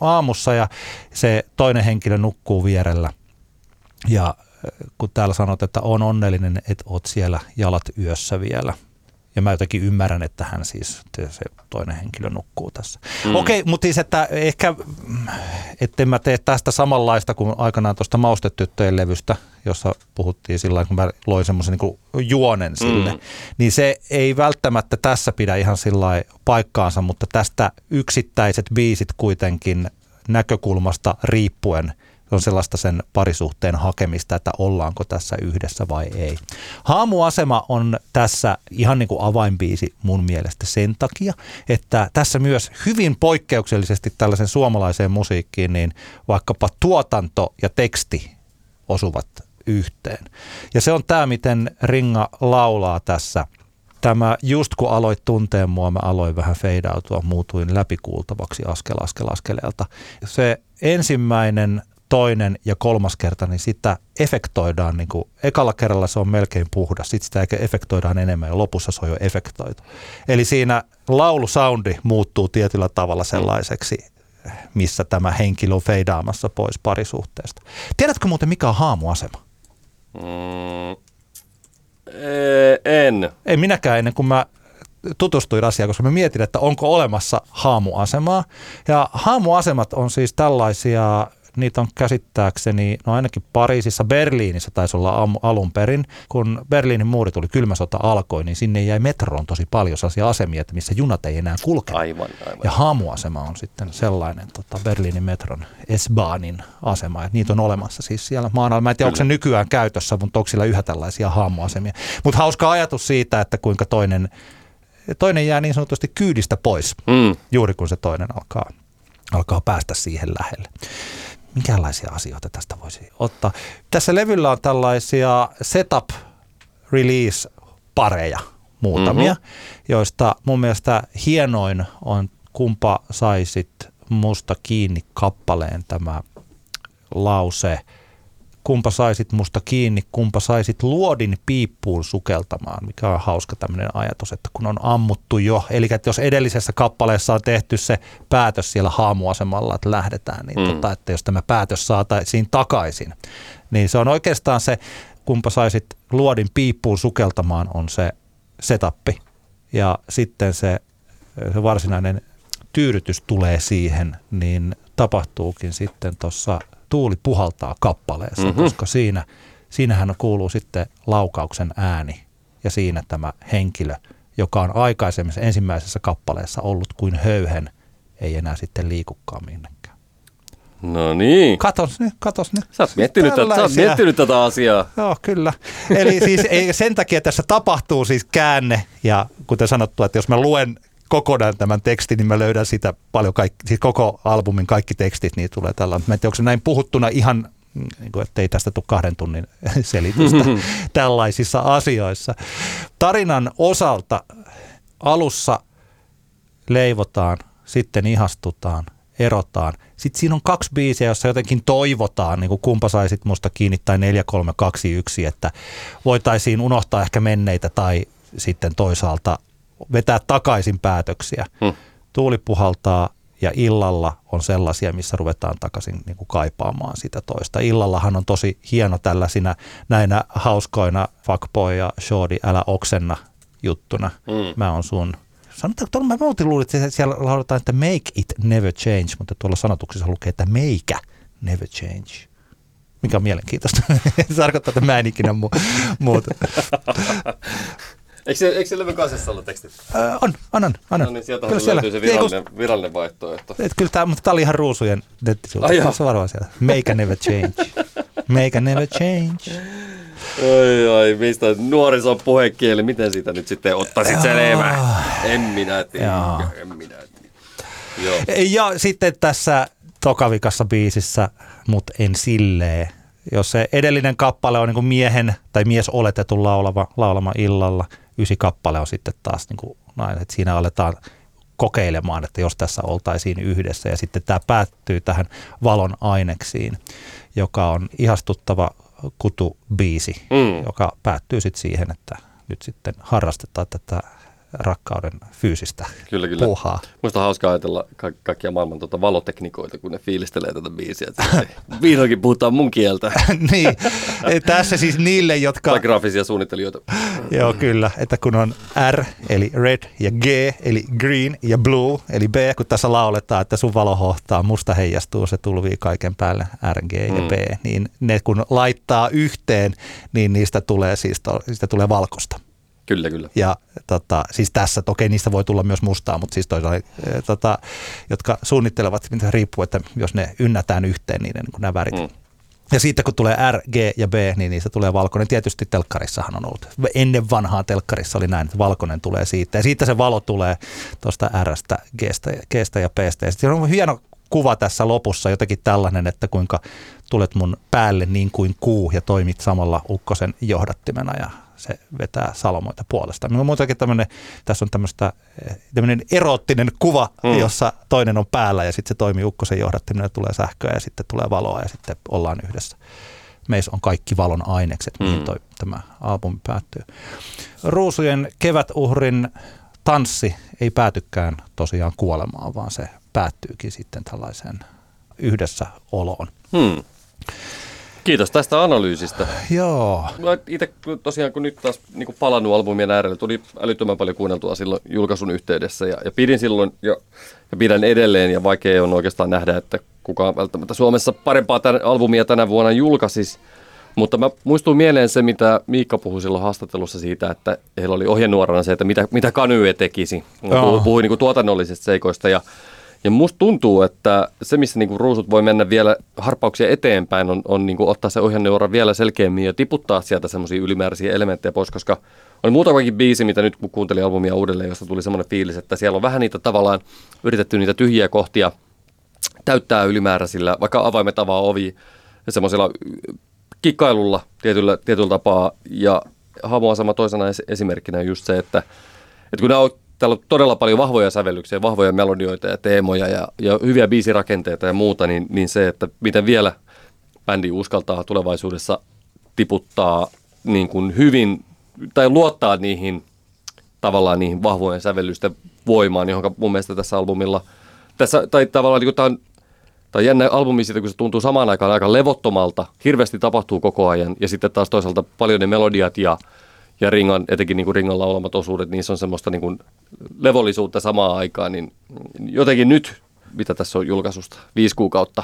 aamussa ja se toinen henkilö nukkuu vierellä ja kun täällä sanot, että on onnellinen, et oot siellä jalat yössä vielä. Ja mä jotenkin ymmärrän, että hän siis, se toinen henkilö nukkuu tässä. Mm. Okei, mutta siis, että ehkä, etten mä tee tästä samanlaista kuin aikanaan tuosta Maustetyttöjen levystä, jossa puhuttiin sillä lailla, kun mä loin semmoisen niin juonen sille. Mm. Niin se ei välttämättä tässä pidä ihan sillä lailla paikkaansa, mutta tästä yksittäiset biisit kuitenkin näkökulmasta riippuen on sellaista sen parisuhteen hakemista, että ollaanko tässä yhdessä vai ei. Haamuasema on tässä ihan niin kuin avainbiisi mun mielestä sen takia, että tässä myös hyvin poikkeuksellisesti tällaisen suomalaiseen musiikkiin, niin vaikkapa tuotanto ja teksti osuvat yhteen. Ja se on tämä, miten Ringa laulaa tässä. Tämä just kun aloit tunteen mua, mä aloin vähän feidautua, muutuin läpikuultavaksi askel, askel, askeleelta. Se ensimmäinen, toinen ja kolmas kerta, niin sitä efektoidaan. Niin kuin ekalla kerralla se on melkein puhdas, sitten sitä efektoidaan enemmän ja lopussa se on jo efektoitu. Eli siinä laulusoundi muuttuu tietyllä tavalla sellaiseksi, missä tämä henkilö on feidaamassa pois parisuhteesta. Tiedätkö muuten, mikä on haamuasema? En. Ei minäkään ennen kuin mä tutustuin asiaan, koska mä mietin, että onko olemassa haamuasemaa. Ja haamuasemat on siis tällaisia, niitä on käsittääkseni, no ainakin Pariisissa, Berliinissä taisi olla alun perin. Kun Berliinin muuri tuli, kylmä sota alkoi, niin sinne jäi metroon tosi paljon sellaisia asemia, missä junat ei enää kulke. Aivan. Ja haamuasema on sitten sellainen Berliinin metron S-Bahnin asema. Et niitä on olemassa siis siellä maanalla. Mä en tiedä, onko se nykyään käytössä, mutta onko siellä yhä tällaisia haamuasemia. Mutta hauska ajatus siitä, että kuinka toinen jää niin sanotusti kyydistä pois, juuri kun se toinen alkaa päästä siihen lähelle. Minkälaisia asioita tästä voisi ottaa? Tässä levyllä on tällaisia setup-release-pareja muutamia, joista mun mielestä hienoin on Kumpa saisit musta kiinni -kappaleen tämä lause. Kumpa saisit musta kiinni, kumpa saisit luodin piippuun sukeltamaan, mikä on hauska tämmöinen ajatus, että kun on ammuttu jo. Eli jos edellisessä kappaleessa on tehty se päätös siellä haamuasemalla, että lähdetään, niin että jos tämä päätös saataisiin takaisin, niin se on oikeastaan se, kumpa saisit luodin piippuun sukeltamaan, on se setappi. Ja sitten se varsinainen tyydytys tulee siihen, niin tapahtuukin sitten tuossa Tuuli puhaltaa kappaleessa, koska siinähän kuuluu sitten laukauksen ääni ja siinä tämä henkilö, joka on aikaisemmissa ensimmäisessä kappaleessa ollut kuin höyhen, ei enää sitten liikukaan minnekään. No niin. Katos nyt. Sä oot miettinyt tätä asiaa. Joo, kyllä. Eli siis sen takia tässä tapahtuu siis käänne ja kuten sanottu, että jos mä luen kokonaan tämän tekstin, niin mä löydän sitä paljon, siis koko albumin kaikki tekstit, niin tulee tällä. Mä en tiedä, onko se näin puhuttuna ihan, niin kuin, ettei tästä tule 2 tunnin selitystä tällaisissa asioissa. Tarinan osalta alussa leivotaan, sitten ihastutaan, erotaan. Sitten siinä on 2 biisiä, jossa jotenkin toivotaan, niin kuin Kumpa saisit musta kiinni tai 4321, että voitaisiin unohtaa ehkä menneitä tai sitten toisaalta vetää takaisin päätöksiä. Tuuli puhaltaa ja illalla on sellaisia, missä ruvetaan takaisin niin kuin kaipaamaan sitä toista. Illallahan on tosi hieno tällaisina näinä hauskoina fuckboy ja shorty älä oksenna -juttuna. Mä oon sun. Sanotaanko, mä muuten luulin, että siellä lauletaan, että make it never change, mutta tuolla sanotuksessa lukee, että meikä never change. Mikä on mielenkiintoista. Se tarkoittaa, että mä en ikinä muuta. Eikö se levy kasessa olla tekstit? On. No niin, sieltähän kyllä löytyy se virallinen vaihtoehto. Kyllä tämä, mutta tämä oli ihan Ruusujen nettisilta. Se varmaan sieltä. Make never change. Make never change. Oi, mistä nuorison puhekieli. Miten siitä nyt sitten ottaisit selvää? En minä tiedä. Ja sitten tässä tokavikassa biisissä, mut en silleen. Jos se edellinen kappale on niin kuin miehen tai miesoletetun laulama illalla, 9 kappale on sitten taas niin kuin nainen. Että siinä aletaan kokeilemaan, että jos tässä oltaisiin yhdessä. Ja sitten tämä päättyy tähän valon aineksiin, joka on ihastuttava kutubiisi, joka päättyy sitten siihen, että nyt sitten harrastetaan tätä rakkauden fyysistä kyllä. puuhaa. Musta on hauskaa ajatella kaikkia maailman valoteknikoita, kun ne fiilistelee tätä biisiä. Vihdoinkin puhutaan mun kieltä. Niin, tässä siis niille, jotka... Tai graafisia suunnittelijoita. Joo, kyllä. Että kun on R, eli red, ja G, eli green, ja blue, eli B, kun tässä lauletaan, että sun valo hohtaa, musta heijastuu, se tulvii kaiken päälle, R, G ja B. Niin ne kun laittaa yhteen, niin niistä tulee valkosta. Kyllä. Ja siis tässä, okei, niistä voi tulla myös mustaa, mutta siis toisaalta, jotka suunnittelevat, riippuu, että jos ne ynnätään yhteen, niin nämä värit. Ja siitä kun tulee R, G ja B, niin niistä tulee valkoinen. Tietysti telkkarissahan on ollut. Ennen vanhaa telkkarissa oli näin, että valkoinen tulee siitä. Ja siitä se valo tulee tuosta R:stä, G:stä ja P:stä. Ja sitten on hieno kuva tässä lopussa, jotenkin tällainen, että kuinka tulet mun päälle niin kuin kuu ja toimit samalla ukkosen johdattimena ja se vetää salomoita puolesta. Minulla on muutenkin tämmöinen eroottinen kuva, jossa toinen on päällä ja sitten se toimii ukkosen johdattimena, tulee sähköä ja sitten tulee valoa ja sitten ollaan yhdessä. Meissä on kaikki valon ainekset, mihin tämä albumi päättyy. Ruusujen kevätuhrin tanssi ei päätykään tosiaan kuolemaan, vaan se päättyykin sitten tällaiseen yhdessäoloon. Kiitos tästä analyysistä. Joo. Itse tosiaan, kun nyt taas niin palannut albumien äärelle, tuli älyttömän paljon kuunneltua silloin julkaisun yhteydessä ja pidin silloin ja pidän edelleen ja vaikea on oikeastaan nähdä, että kukaan välttämättä Suomessa parempaa albumia tänä vuonna julkaisisi. Mutta mä muistuu mieleen se, mitä Miikka puhui silloin haastattelussa siitä, että heillä oli ohjenuorana se, että mitä Kanye tekisi. Puhui niin tuotannollisista seikoista ja musta tuntuu, että se, missä niinku Ruusut voi mennä vielä harppauksia eteenpäin, on niinku ottaa se ohjenuora vielä selkeämmin ja tiputtaa sieltä semmoisia ylimääräisiä elementtejä pois, koska on muutamakin biisi, mitä nyt kun kuuntelin albumia uudelleen, josta tuli semmoinen fiilis, että siellä on vähän niitä tavallaan yritetty niitä tyhjiä kohtia täyttää ylimääräisillä, vaikka avaimet avaa ovi ja semmoisella kikkailulla tietyllä tapaa. Ja Hamoa sama toisena esimerkkinä just se, että kun nämä on täällä on todella paljon vahvoja sävellyksiä, vahvoja melodioita ja teemoja ja hyviä biisirakenteita ja muuta, niin se, että miten vielä bändi uskaltaa tulevaisuudessa tiputtaa niin kuin hyvin tai luottaa niihin tavallaan niihin vahvojen sävellysten voimaan, johon mun mielestä tässä albumilla, tai tavallaan niin tämä on jännä albumi siitä, kun se tuntuu samaan aikaan aika levottomalta, hirveästi tapahtuu koko ajan ja sitten taas toisaalta paljon ne melodiat ja ringan, etenkin niin ringan laulamat osuudet, niissä on semmoista niin kuin levollisuutta samaan aikaan, niin jotenkin nyt, mitä tässä on julkaisusta, 5 kuukautta,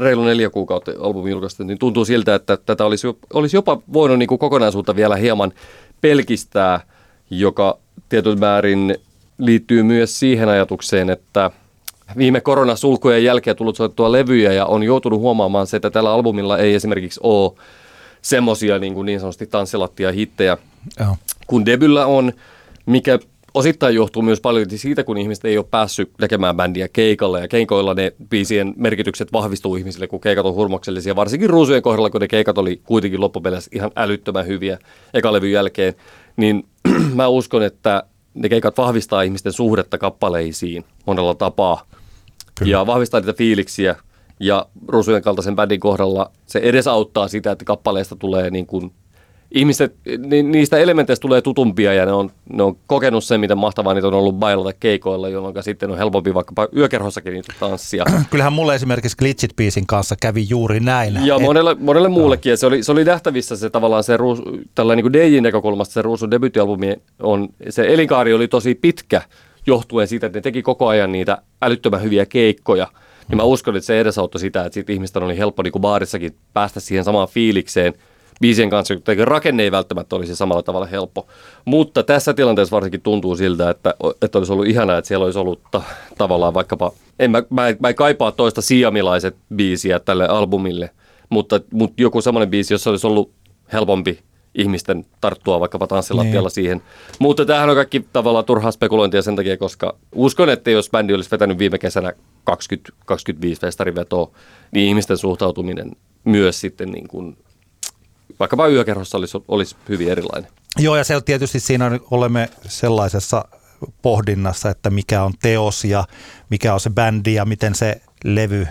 reilu 4 kuukautta albumin julkaisusta, niin tuntuu siltä, että tätä olisi jopa voinut niin kuin kokonaisuutta vielä hieman pelkistää, joka tietyn määrin liittyy myös siihen ajatukseen, että viime koronasulkujen jälkeen tullut soittua levyjä ja on joutunut huomaamaan se, että tällä albumilla ei esimerkiksi ole semmoisia niin sanotusti tanssilattia hittejä, kun debyllä on, mikä osittain johtuu myös paljon siitä, kun ihmiset ei ole päässyt näkemään bändiä keikalla ja keikoilla ne biisien merkitykset vahvistuu ihmisille, kun keikat on hurmoksellisia, varsinkin Ruusujen kohdalla, kun ne keikat oli kuitenkin loppupeleissä ihan älyttömän hyviä ekalevyn jälkeen, niin mä uskon, että ne keikat vahvistaa ihmisten suhdetta kappaleisiin monella tapaa. Kyllä. Ja vahvistaa niitä fiiliksiä. Ja Ruusujen kaltaisen bändin kohdalla se edesauttaa sitä, että kappaleista tulee niin kuin ihmiset, niistä elementeistä tulee tutumpia ja ne on kokenut sen, miten mahtavaa niitä on ollut bailata keikoilla, jolloin sitten on helpompi vaikkapa yökerhossakin niitä tanssia. Kyllähän mulle esimerkiksi Glitchit-biisin kanssa kävi juuri näin. Ja monelle muullekin. Ja se oli nähtävissä se tavallaan se tällainen niin kuin DJ:n näkökulmasta se Ruusun debyyttialbumi on, se elinkaari oli tosi pitkä johtuen siitä, että ne teki koko ajan niitä älyttömän hyviä keikkoja. Niin mä uskon, että se edesauttoi sitä, että siitä ihmisten oli helppo niin kuin baarissakin päästä siihen samaan fiilikseen biisien kanssa, kun rakenne ei välttämättä olisi samalla tavalla helppo. Mutta tässä tilanteessa varsinkin tuntuu siltä, että olisi ollut ihanaa, että siellä olisi ollut tavallaan vaikkapa, mä en kaipaa toista siamilaiset biisiä tälle albumille, mutta joku semmoinen biisi, jossa olisi ollut helpompi ihmisten tarttua vaikkapa tanssilattialla siihen. Mutta tämähän on kaikki tavallaan turhaa spekulointia sen takia, koska uskon, että jos bändi olisi vetänyt viime kesänä 20-25 festarivetoa, niin ihmisten suhtautuminen myös sitten niin kuin vaikkapa yökerhossa olisi hyvin erilainen. Joo, ja se on tietysti siinä olemme sellaisessa pohdinnassa, että mikä on teos ja mikä on se bändi ja miten se levy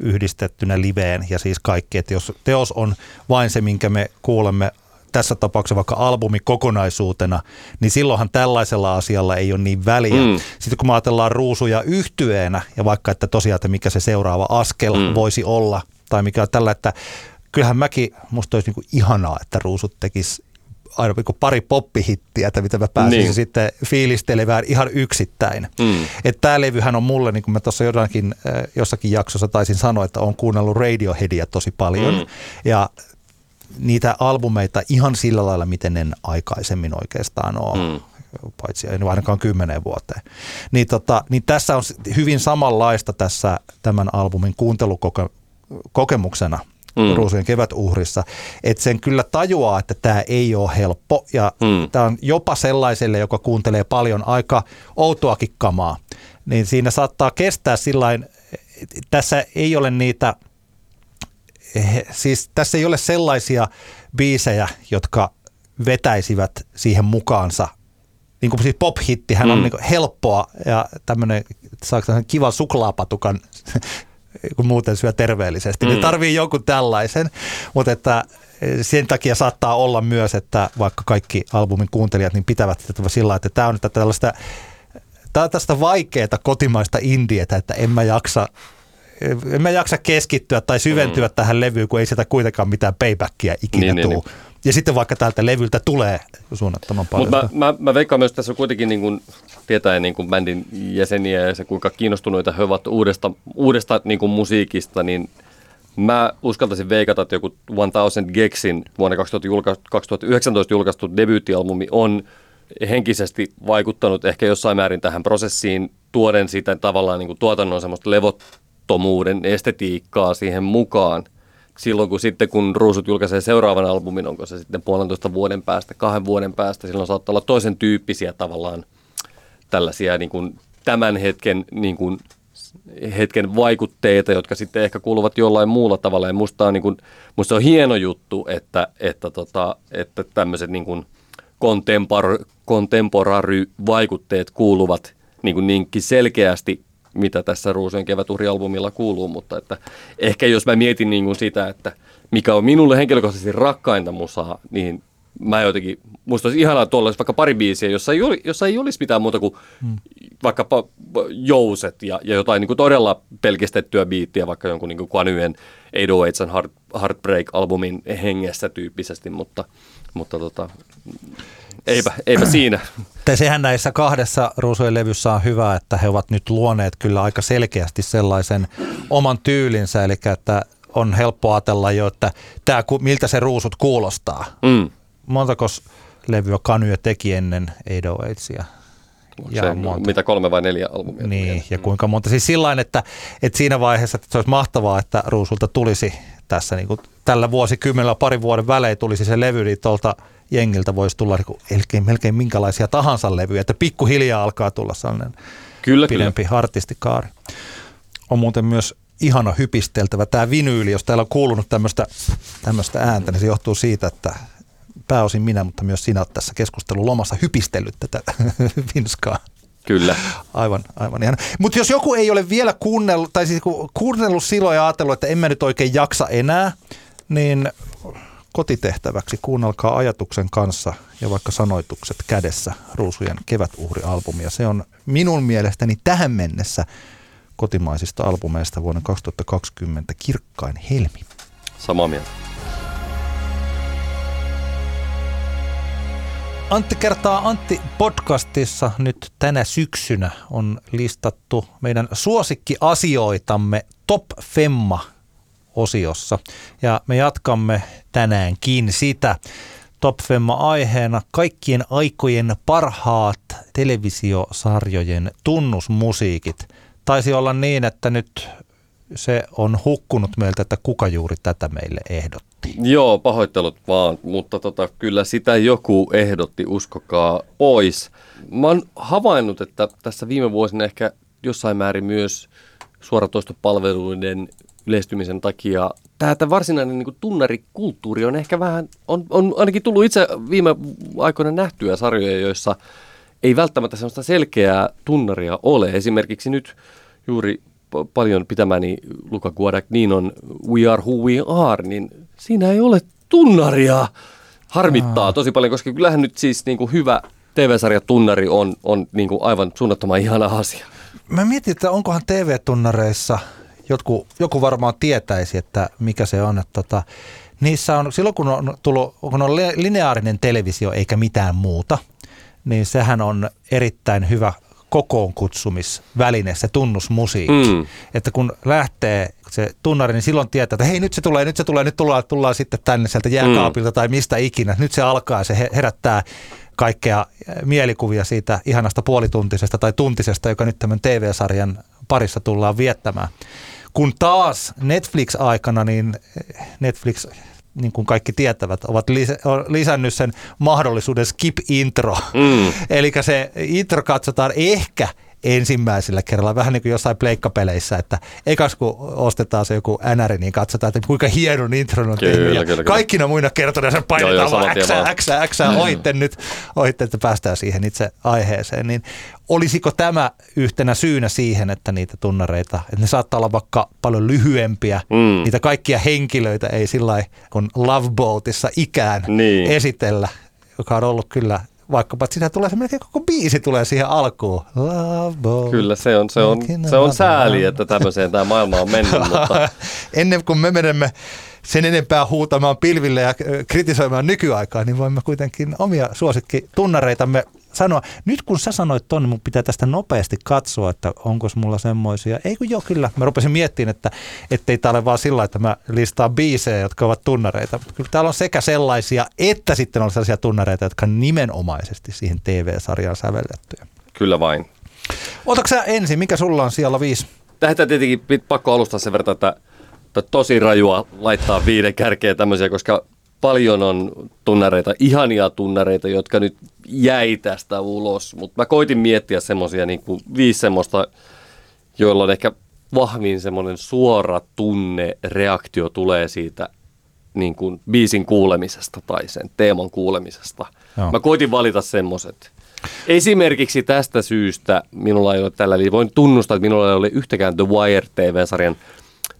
yhdistettynä liveen ja siis kaikki. Että jos teos on vain se, minkä me kuulemme tässä tapauksessa vaikka albumi kokonaisuutena, niin silloinhan tällaisella asialla ei ole niin väliä. Mm. Sitten kun me ajatellaan Ruusuja yhtyeenä ja vaikka, että tosiaan, että mikä se seuraava askel voisi olla, tai mikä on tällä, että kyllähän musta olisi niinku ihanaa, että Ruusut tekisi aina pari poppihittiä, että mitä mä pääsin sitten fiilistelevään ihan yksittäin. Mm. Että tää levyhän on mulle, niin kuin mä tuossa jossakin jaksossa taisin sanoa, että olen kuunnellut Radioheadia tosi paljon. Mm. Ja niitä albumeita ihan sillä lailla, miten en aikaisemmin oikeastaan ole, paitsi en ainakaan 10 vuoteen. Niin tässä on hyvin samanlaista tässä tämän albumin kuuntelukokemuksena. Ruusujen Kevätuhrissa, että sen kyllä tajuaa, että tämä ei ole helppo ja tämä on jopa sellaiselle, joka kuuntelee paljon aika outoakin kamaa, niin siinä saattaa kestää sillain, tässä ei ole niitä, siis tässä ei ole sellaisia biisejä, jotka vetäisivät siihen mukaansa. Niin kuin siis pop-hittihän on niin kuin helppoa ja tämmöinen, saako tämmöinen kiva suklaapatukan kun muuten syö terveellisesti, niin tarvii jonkun tällaisen, mutta että sen takia saattaa olla myös, että vaikka kaikki albumin kuuntelijat niin pitävät sitä sillä, että tämä on tällaista, tämä on tästä vaikeaa kotimaista indietä, että en mä jaksa keskittyä tai syventyä tähän levyyn, kun ei sieltä kuitenkaan mitään paybackia ikinä tule. Niin. Ja sitten vaikka tältä levyltä tulee suunnattoman paljon. Mutta mä veikkaan myös, tässä on kuitenkin niin kuin, tietäen niin kuin bändin jäseniä ja se kuinka kiinnostuneita he ovat uudesta niin kuin musiikista, niin mä uskaltaisin veikata, että joku 1000 Gexin vuonna 2019 julkaistu debyyttialbumi on henkisesti vaikuttanut ehkä jossain määrin tähän prosessiin, tuoden siitä tavallaan niin kuin tuotannon semmoista levottomuuden estetiikkaa siihen mukaan. Silloin kun Ruusut julkaisee seuraavan albumin, onko se sitten 1,5 vuoden päästä, 2 vuoden päästä, silloin saattaa olla toisen tyyppisiä tavallaan tällaisia niin kuin tämän hetken, niin kuin, hetken vaikutteita, jotka sitten ehkä kuuluvat jollain muulla tavalla. Ja musta on hieno juttu, että tämmöiset niin kuin contemporary-vaikutteet kuuluvat niinkin selkeästi, mitä tässä Ruusujen Kevätuhri-albumilla kuuluu, mutta että ehkä jos mä mietin niin kuin sitä, että mikä on minulle henkilökohtaisesti rakkainta musaa, niin musta olisi ihanaa, että tuolla olisi vaikka pari biisiä, jossa ei olisi mitään muuta kuin vaikkapa jouset ja jotain niin kuin todella pelkistettyä biittiä, vaikka jonkun niin kuin Kwanyen 808 Heartbreak-albumin hengessä tyyppisesti, mutta Eipä siinä. Sehän näissä kahdessa Ruusujen levyssä on hyvä, että he ovat nyt luoneet kyllä aika selkeästi sellaisen oman tyylinsä, eli että on helppo ajatella jo, että miltä se Ruusut kuulostaa. Mm. Montako levyä Kanye teki ennen 808:ia? Mitä 3 vai 4 albumia? Niin, ja kuinka monta. Siis sillain, että siinä vaiheessa että se olisi mahtavaa, että Ruusulta tulisi tässä niin kuin tällä vuosikymmenellä parin vuoden välein tulisi se levy, niin tuolta jengiltä voisi tulla melkein minkälaisia tahansa levyjä, että pikkuhiljaa alkaa tulla sellainen pidempi artistikaari. On muuten myös ihana hypisteltävä tämä vinyyli, jos täällä on kuulunut tämmöistä ääntä, niin se johtuu siitä, että pääosin minä, mutta myös sinä olet tässä keskustelun lomassa hypistellyt tätä vinskaa. Kyllä. Aivan ihana. Mutta jos joku ei ole vielä kuunnellut, tai siis kuunnellut silloin ja ajatellut, että en mä nyt oikein jaksa enää, niin kotitehtäväksi kuunnelkaa ajatuksen kanssa ja vaikka sanoitukset kädessä Ruusujen Kevätuhri-albumia. Se on minun mielestäni tähän mennessä kotimaisista albumeista vuoden 2020 kirkkain helmi. Samaa mieltä. Antti kertaa Antti podcastissa nyt tänä syksynä on listattu meidän suosikkiasioitamme Top Femma -osiossa. Ja me jatkamme tänäänkin sitä. Top Femma-aiheena kaikkien aikojen parhaat televisiosarjojen tunnusmusiikit. Taisi olla niin, että nyt se on hukkunut meiltä, että kuka juuri tätä meille ehdotti. Joo, pahoittelut vaan, mutta kyllä sitä joku ehdotti, uskokaa pois. Mä oon havainnut, että tässä viime vuosina ehkä jossain määrin myös suoratoistopalveluiden yleistymisen takia tämä varsinainen niin kuin tunnarikulttuuri on ehkä vähän, on ainakin tullut itse viime aikoina nähtyä sarjoja, joissa ei välttämättä sellaista selkeää tunnaria ole. Esimerkiksi nyt juuri paljon pitämäni Luca Guadagninon We Are Who We Are, niin siinä ei ole tunnaria. harmittaa tosi paljon, koska kyllähän nyt siis niin kuin hyvä TV-sarja tunnari on niin kuin aivan suunnattoman ihana asia. Mä mietin, että onkohan TV-tunnareissa, joku varmaan tietäisi, että mikä se on, että niissä on, silloin kun on lineaarinen televisio eikä mitään muuta, niin sehän on erittäin hyvä kokoonkutsumisväline, se tunnusmusiikki. Että kun lähtee se tunnari, niin silloin tietää, että hei nyt tullaan sitten tänne sieltä jääkaapilta tai mistä ikinä. Nyt se alkaa, se herättää kaikkea mielikuvia siitä ihanasta puolituntisesta tai tuntisesta, joka nyt tämän TV-sarjan parissa tullaan viettämään. Kun taas Netflix-aikana, niin Netflix, niin kuin kaikki tietävät, ovat lisännyt sen mahdollisuuden skip-intro. Eli se intro katsotaan ehkä ensimmäisellä kerralla, vähän niin kuin jossain pleikkapeleissä, että ekas kun ostetaan se joku änäri, niin katsotaan, että kuinka hienon intron on tehnyt. Kaikkina muina kertoina sen painetaan vaan äksää, ohitte, että päästään siihen itse aiheeseen. Niin olisiko tämä yhtenä syynä siihen, että niitä tunnareita, että ne saattaa olla vaikka paljon lyhyempiä, niitä kaikkia henkilöitä ei sillä kun Love Boatissa ikään esitellä, joka on ollut kyllä vaikkapa, että siinä tulee se melkein koko biisi tulee siihen alkuun. Kyllä se on sääli, että tämmöiseen tämä maailma on mennyt. Mutta ennen kuin me menemme sen enempää huutamaan pilville ja kritisoimaan nykyaikaa, niin voimme kuitenkin omia suosikkitunnareitamme sanoa. Nyt kun sä sanoit ton, mun pitää tästä nopeasti katsoa, että onko mulla semmoisia. Ei kun joo, kyllä. Mä rupesin miettimään, että ettei tää ole vaan sillä, että mä listaan biisejä, jotka ovat tunnareita. Mutta kyllä täällä on sekä sellaisia, että sitten on sellaisia tunnareita, jotka on nimenomaisesti siihen TV-sarjaan sävellettyjä. Kyllä vain. Otatko sä ensin? Mikä sulla on siellä 5? Tähän tietenkin pakko alustaa sen verran, että tosi rajua laittaa 5 kärkeä tämmöisiä, koska paljon on tunnareita, ihania tunnareita, jotka nyt jäi tästä ulos, mutta mä koitin miettiä semmoisia niin kuin 5 semmoista, joilla on ehkä vahvin semmoinen suora tunnereaktio tulee siitä niin kuin biisin kuulemisesta tai sen teeman kuulemisesta. Joo. Mä koitin valita semmoiset. Esimerkiksi tästä syystä minulla ei ole tällä, eli voin tunnustaa, että minulla ei ole yhtäkään The Wire TV-sarjan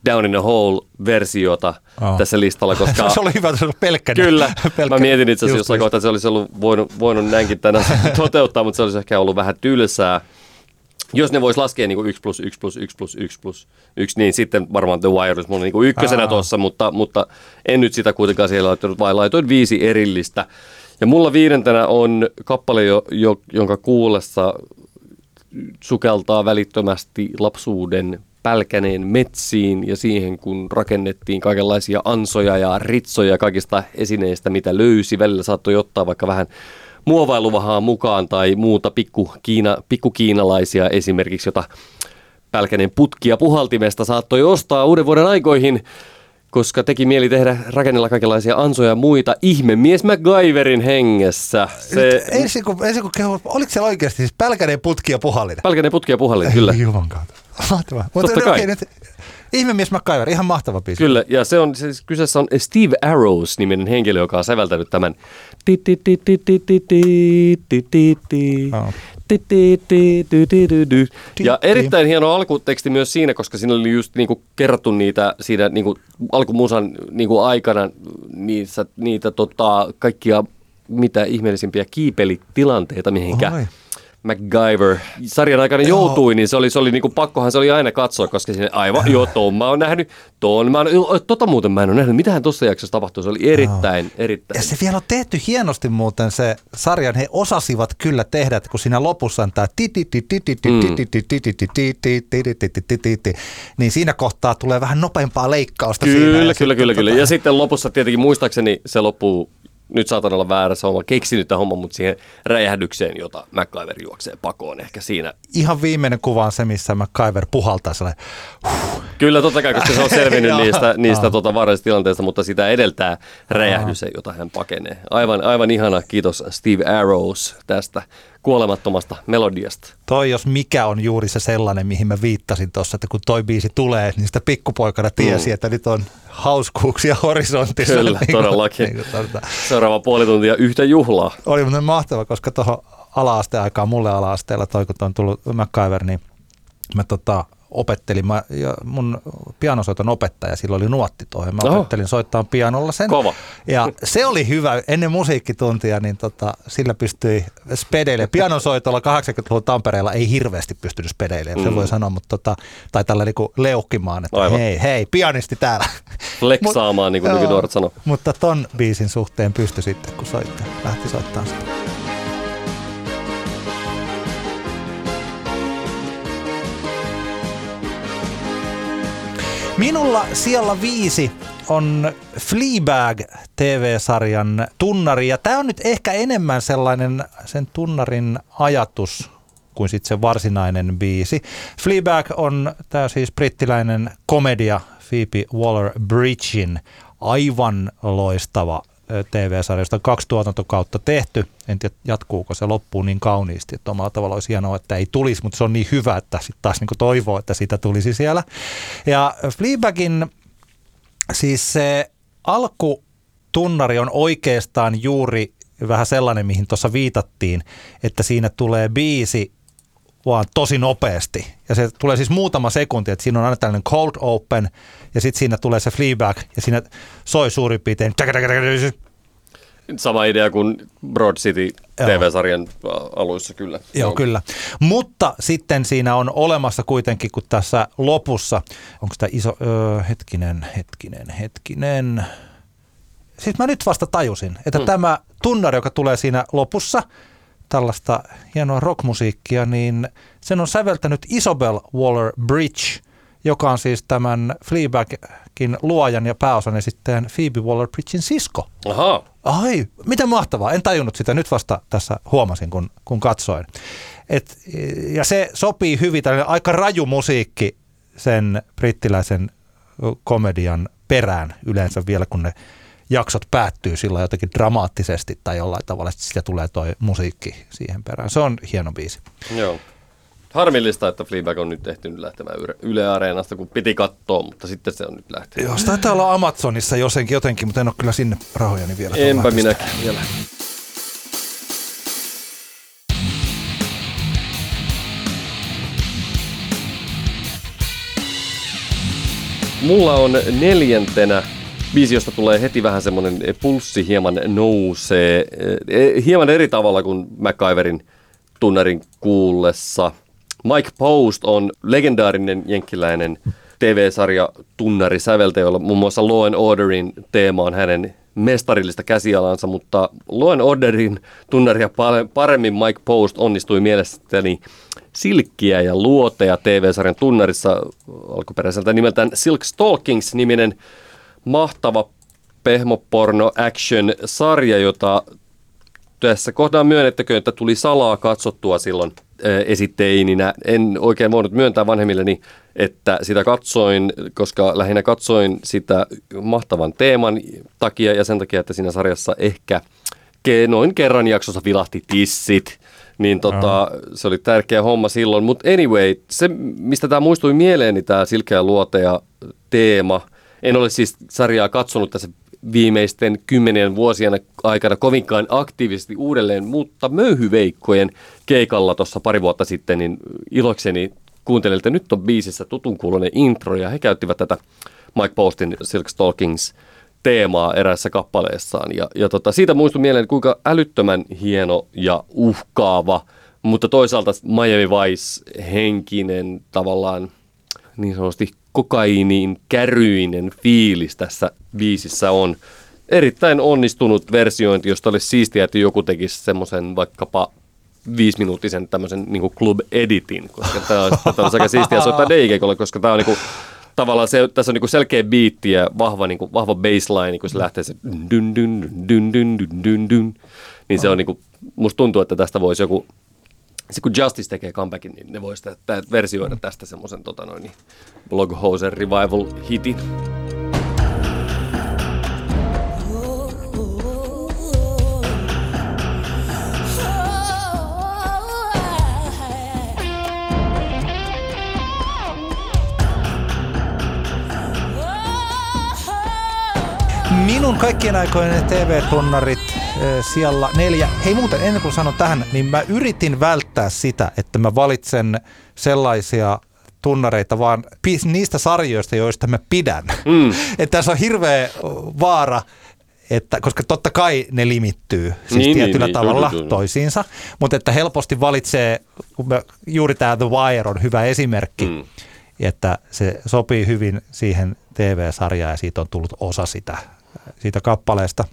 Down in the Hole-versiota tässä listalla, koska se oli hyvä, että se oli pelkkänä. Kyllä. Mä mietin itse asiassa jossain kohtaa, että se olisi ollut voinut näinkin tänään toteuttaa, mutta se olisi ehkä ollut vähän tylsää. Jos ne vois laskea niin kuin 1 + 1 + 1 + 1 + 1, niin sitten varmaan The Wire olisi mulla niin kuin ykkösenä tuossa, mutta en nyt sitä kuitenkaan siellä laittanut, vaan laitoin 5 erillistä. Ja mulla 5. on kappale, jonka kuullessa sukeltaa välittömästi lapsuuden Pälkäneen metsiin ja siihen, kun rakennettiin kaikenlaisia ansoja ja ritsoja kaikista esineistä, mitä löysi. Välillä saattoi ottaa vaikka vähän muovailuvahaa mukaan tai muuta pikkukiinalaisia esimerkiksi, jota Pälkäneen putkia puhaltimesta saattoi ostaa uuden vuoden aikoihin, koska teki mieli tehdä rakennella kaikenlaisia ansoja ja muita ihmemies MacGyverin hengessä. Ensin kun kehu, oliko siellä oikeasti siis Pälkäneen putkia puhallinen? Pälkäneen putkia puhallinen, kyllä. Ei juman kautta. Mahtavaa. Mutta nyt ihmemies MacGyver, ihan mahtava biisi. Kyllä, ja se on, siis kyseessä on Steve Arrows -niminen henkilö, joka on säveltänyt tämän. Ja erittäin hieno alkuteksti myös siinä, koska siinä oli just niinku kerrottu niitä siinä niinku alkumusan niinku aikana niitä kaikkia mitä ihmeellisimpiä kiipelitilanteita, mihinkä MacGyver sarjan aikana joutui, niin se oli niinku pakkohan se oli aina katsoa, koska siinä aivan mä oon nähnyt ton, muuten mä en ole nähnyt, mitähän tuossa jaksossa tapahtui, se oli erittäin. Ja se vielä on tehty hienosti muuten se sarjan, he osasivat kyllä tehdä, että kun siinä lopussa on tää niin siinä kohtaa tulee vähän nopeampaa leikkausta siinä. Kyllä. Ja sitten lopussa tietenkin muistaakseni se loppuu, nyt saatan olla väärässä, olen keksinyt tämän homman, mutta siihen räjähdykseen, jota MacGyver juoksee pakoon ehkä siinä. Ihan viimeinen kuva on se, missä MacGyver puhaltaa sellainen. Kyllä totta kai, koska se on selvinnyt niistä vaarallisista tilanteista, mutta sitä edeltää räjähdys, jota hän pakenee. Aivan ihana, kiitos Steve Arrows tästä kuolemattomasta melodiasta. Toi jos mikä on juuri se sellainen, mihin mä viittasin tuossa, että kun toi biisi tulee, niin sitä pikkupoikana tiesi, että nyt on hauskuuksia horisontissa. Kyllä, niin todellakin. Seuraava puoli tuntia yhtä juhlaa. Oli muuten mahtava, koska tuohon ala-asteen aikaan, mulle ala-asteella toi, kun on tullut MacGyver, niin mä opettelin. Ja mun pianosoiton opettaja, sillä oli nuotti tuohon. Mä opettelin soittamaan pianolla sen. Kova. Ja se oli hyvä. Ennen musiikkituntia niin sillä pystyi spedeille. Pianosoitolla 80-luvun Tampereella ei hirveästi pystynyt spedeilemään. Se voi sanoa, mutta tai tällä niinku leukkimaan, että aivan. hei, pianisti täällä. Fleksaamaan, niin kuin nykynuoret sanoo. Mutta ton biisin suhteen pystyi sitten, kun lähti soittamaan sitä. Minulla siellä 5 on Fleabag-tv-sarjan tunnari, ja tämä on nyt ehkä enemmän sellainen sen tunnarin ajatus kuin sitten se varsinainen biisi. Fleabag on tämä siis brittiläinen komedia Phoebe Waller-Bridgein aivan loistava tv-sarja, josta on 2 tuotantokautta tehty. En tiedä, jatkuuko se loppuun niin kauniisti, että omalla tavalla olisi hienoa, että ei tulisi, mutta se on niin hyvä, että sitten taas niinku toivoo, että sitä tulisi siellä. Ja Fleabagin siis se alkutunnari on oikeastaan juuri vähän sellainen, mihin tuossa viitattiin, että siinä tulee biisi vaan tosi nopeasti. Ja se tulee siis muutama sekunti, että siinä on aina tällainen cold open, ja sitten siinä tulee se Fleabag, ja siinä soi suurin piirtein. Sama idea kuin Broad City TV-sarjan aluissa, kyllä. Joo, kyllä. Mutta sitten siinä on olemassa kuitenkin, kun tässä lopussa, onko tämä iso, hetkinen. Siis mä nyt vasta tajusin, että tämä tunnari, joka tulee siinä lopussa, tällaista hienoa rockmusiikkia, niin sen on säveltänyt Isobel Waller-Bridge, joka on siis tämän Fleabagin luojan ja pääosan esittäjän Phoebe Waller-Bridgein sisko. Aha. Ai, miten mahtavaa. En tajunnut sitä. Nyt vasta tässä huomasin, kun katsoin. Ja se sopii hyvin. Tällainen aika raju musiikki sen brittiläisen komedian perään yleensä vielä, kun ne jaksot päättyy silloin jotenkin dramaattisesti tai jollain tavalla, että sitä tulee toi musiikki siihen perään. Se on hieno biisi. Joo. Harmillista, että Fleabag on nyt ehtinyt lähtemään Yle Areenasta, kun piti katsoa, mutta sitten se on nyt lähtenyt. Joo, sitä taitaa olla Amazonissa jotenkin, mutta en ole kyllä sinne rahojani vielä. Enpä minäkin vielä. Mulla on 4. biisi, josta tulee heti vähän semmoinen pulssi hieman nousee, hieman eri tavalla kuin MacGyverin tunnarin kuullessa. Mike Post on legendaarinen jenkkiläinen TV-sarja tunnari säveltäjä, jolla muun muassa Law and Orderin teema on hänen mestarillista käsialansa, mutta Law and Orderin tunnaria paremmin Mike Post onnistui mielestäni silkkiä ja luoteja TV-sarjan tunnarissa alkuperäiseltä nimeltään Silk Stalkings-niminen mahtava pehmoporno-action-sarja, jota tässä kohtaa myönnettäköön, että tuli salaa katsottua silloin esiteininä. En oikein voinut myöntää vanhemmilleni, että sitä katsoin, koska lähinnä katsoin sitä mahtavan teeman takia ja sen takia, että siinä sarjassa ehkä noin kerran jaksossa vilahti tissit. Niin se oli tärkeä homma silloin. Mutta anyway, se mistä tämä muistui mieleen, niin tämä silkeä luoteja teema. En ole siis sarjaa katsonut tässä viimeisten 10 vuosien aikana kovinkaan aktiivisesti uudelleen, mutta Möyhyveikkojen keikalla tuossa pari vuotta sitten niin ilokseni kuuntelin, että nyt on biisissä tutunkuuloinen intro, ja he käyttivät tätä Mike Postin Silk Stalkings-teemaa eräässä kappaleessaan. Ja siitä muistui mieleen, kuinka älyttömän hieno ja uhkaava, mutta toisaalta Miami Vice-henkinen tavallaan niin sanotusti kokainin käryinen fiilis tässä biisissä on. Erittäin onnistunut versiointi, josta olisi siistiä, että joku tekisi semmoisen vaikkapa 5-minuuttisen tämmöisen niin club editin, koska tämä on aika siistiä soittaa DJ-keikolla, koska tämä on niin tavallaan se, tässä on niin selkeä biitti ja vahva bassline, kun se lähtee se dyn dyn dyn dyn dyn dyn, niin se on niin kuin, musta tuntuu, että tästä voisi joku kun Justice tekee comebackin, niin ne voi sitä versioida tästä semmoisen Bloghosen revival-hitin. Minun kaikkien aikojen TV-tunnarit siellä 4. Hei muuten, ennen kuin sanon tähän, niin mä yritin välttää sitä, että mä valitsen sellaisia tunnareita, vaan niistä sarjoista, joista mä pidän. Mm. Että tässä on hirveä vaara, että, koska totta kai ne limittyy siis tietyllä tavalla toisiinsa, mutta että helposti valitsee, juuri tämä The Wire on hyvä esimerkki, että se sopii hyvin siihen TV-sarjaan ja siitä on tullut osa sitä, siitä kappaleesta,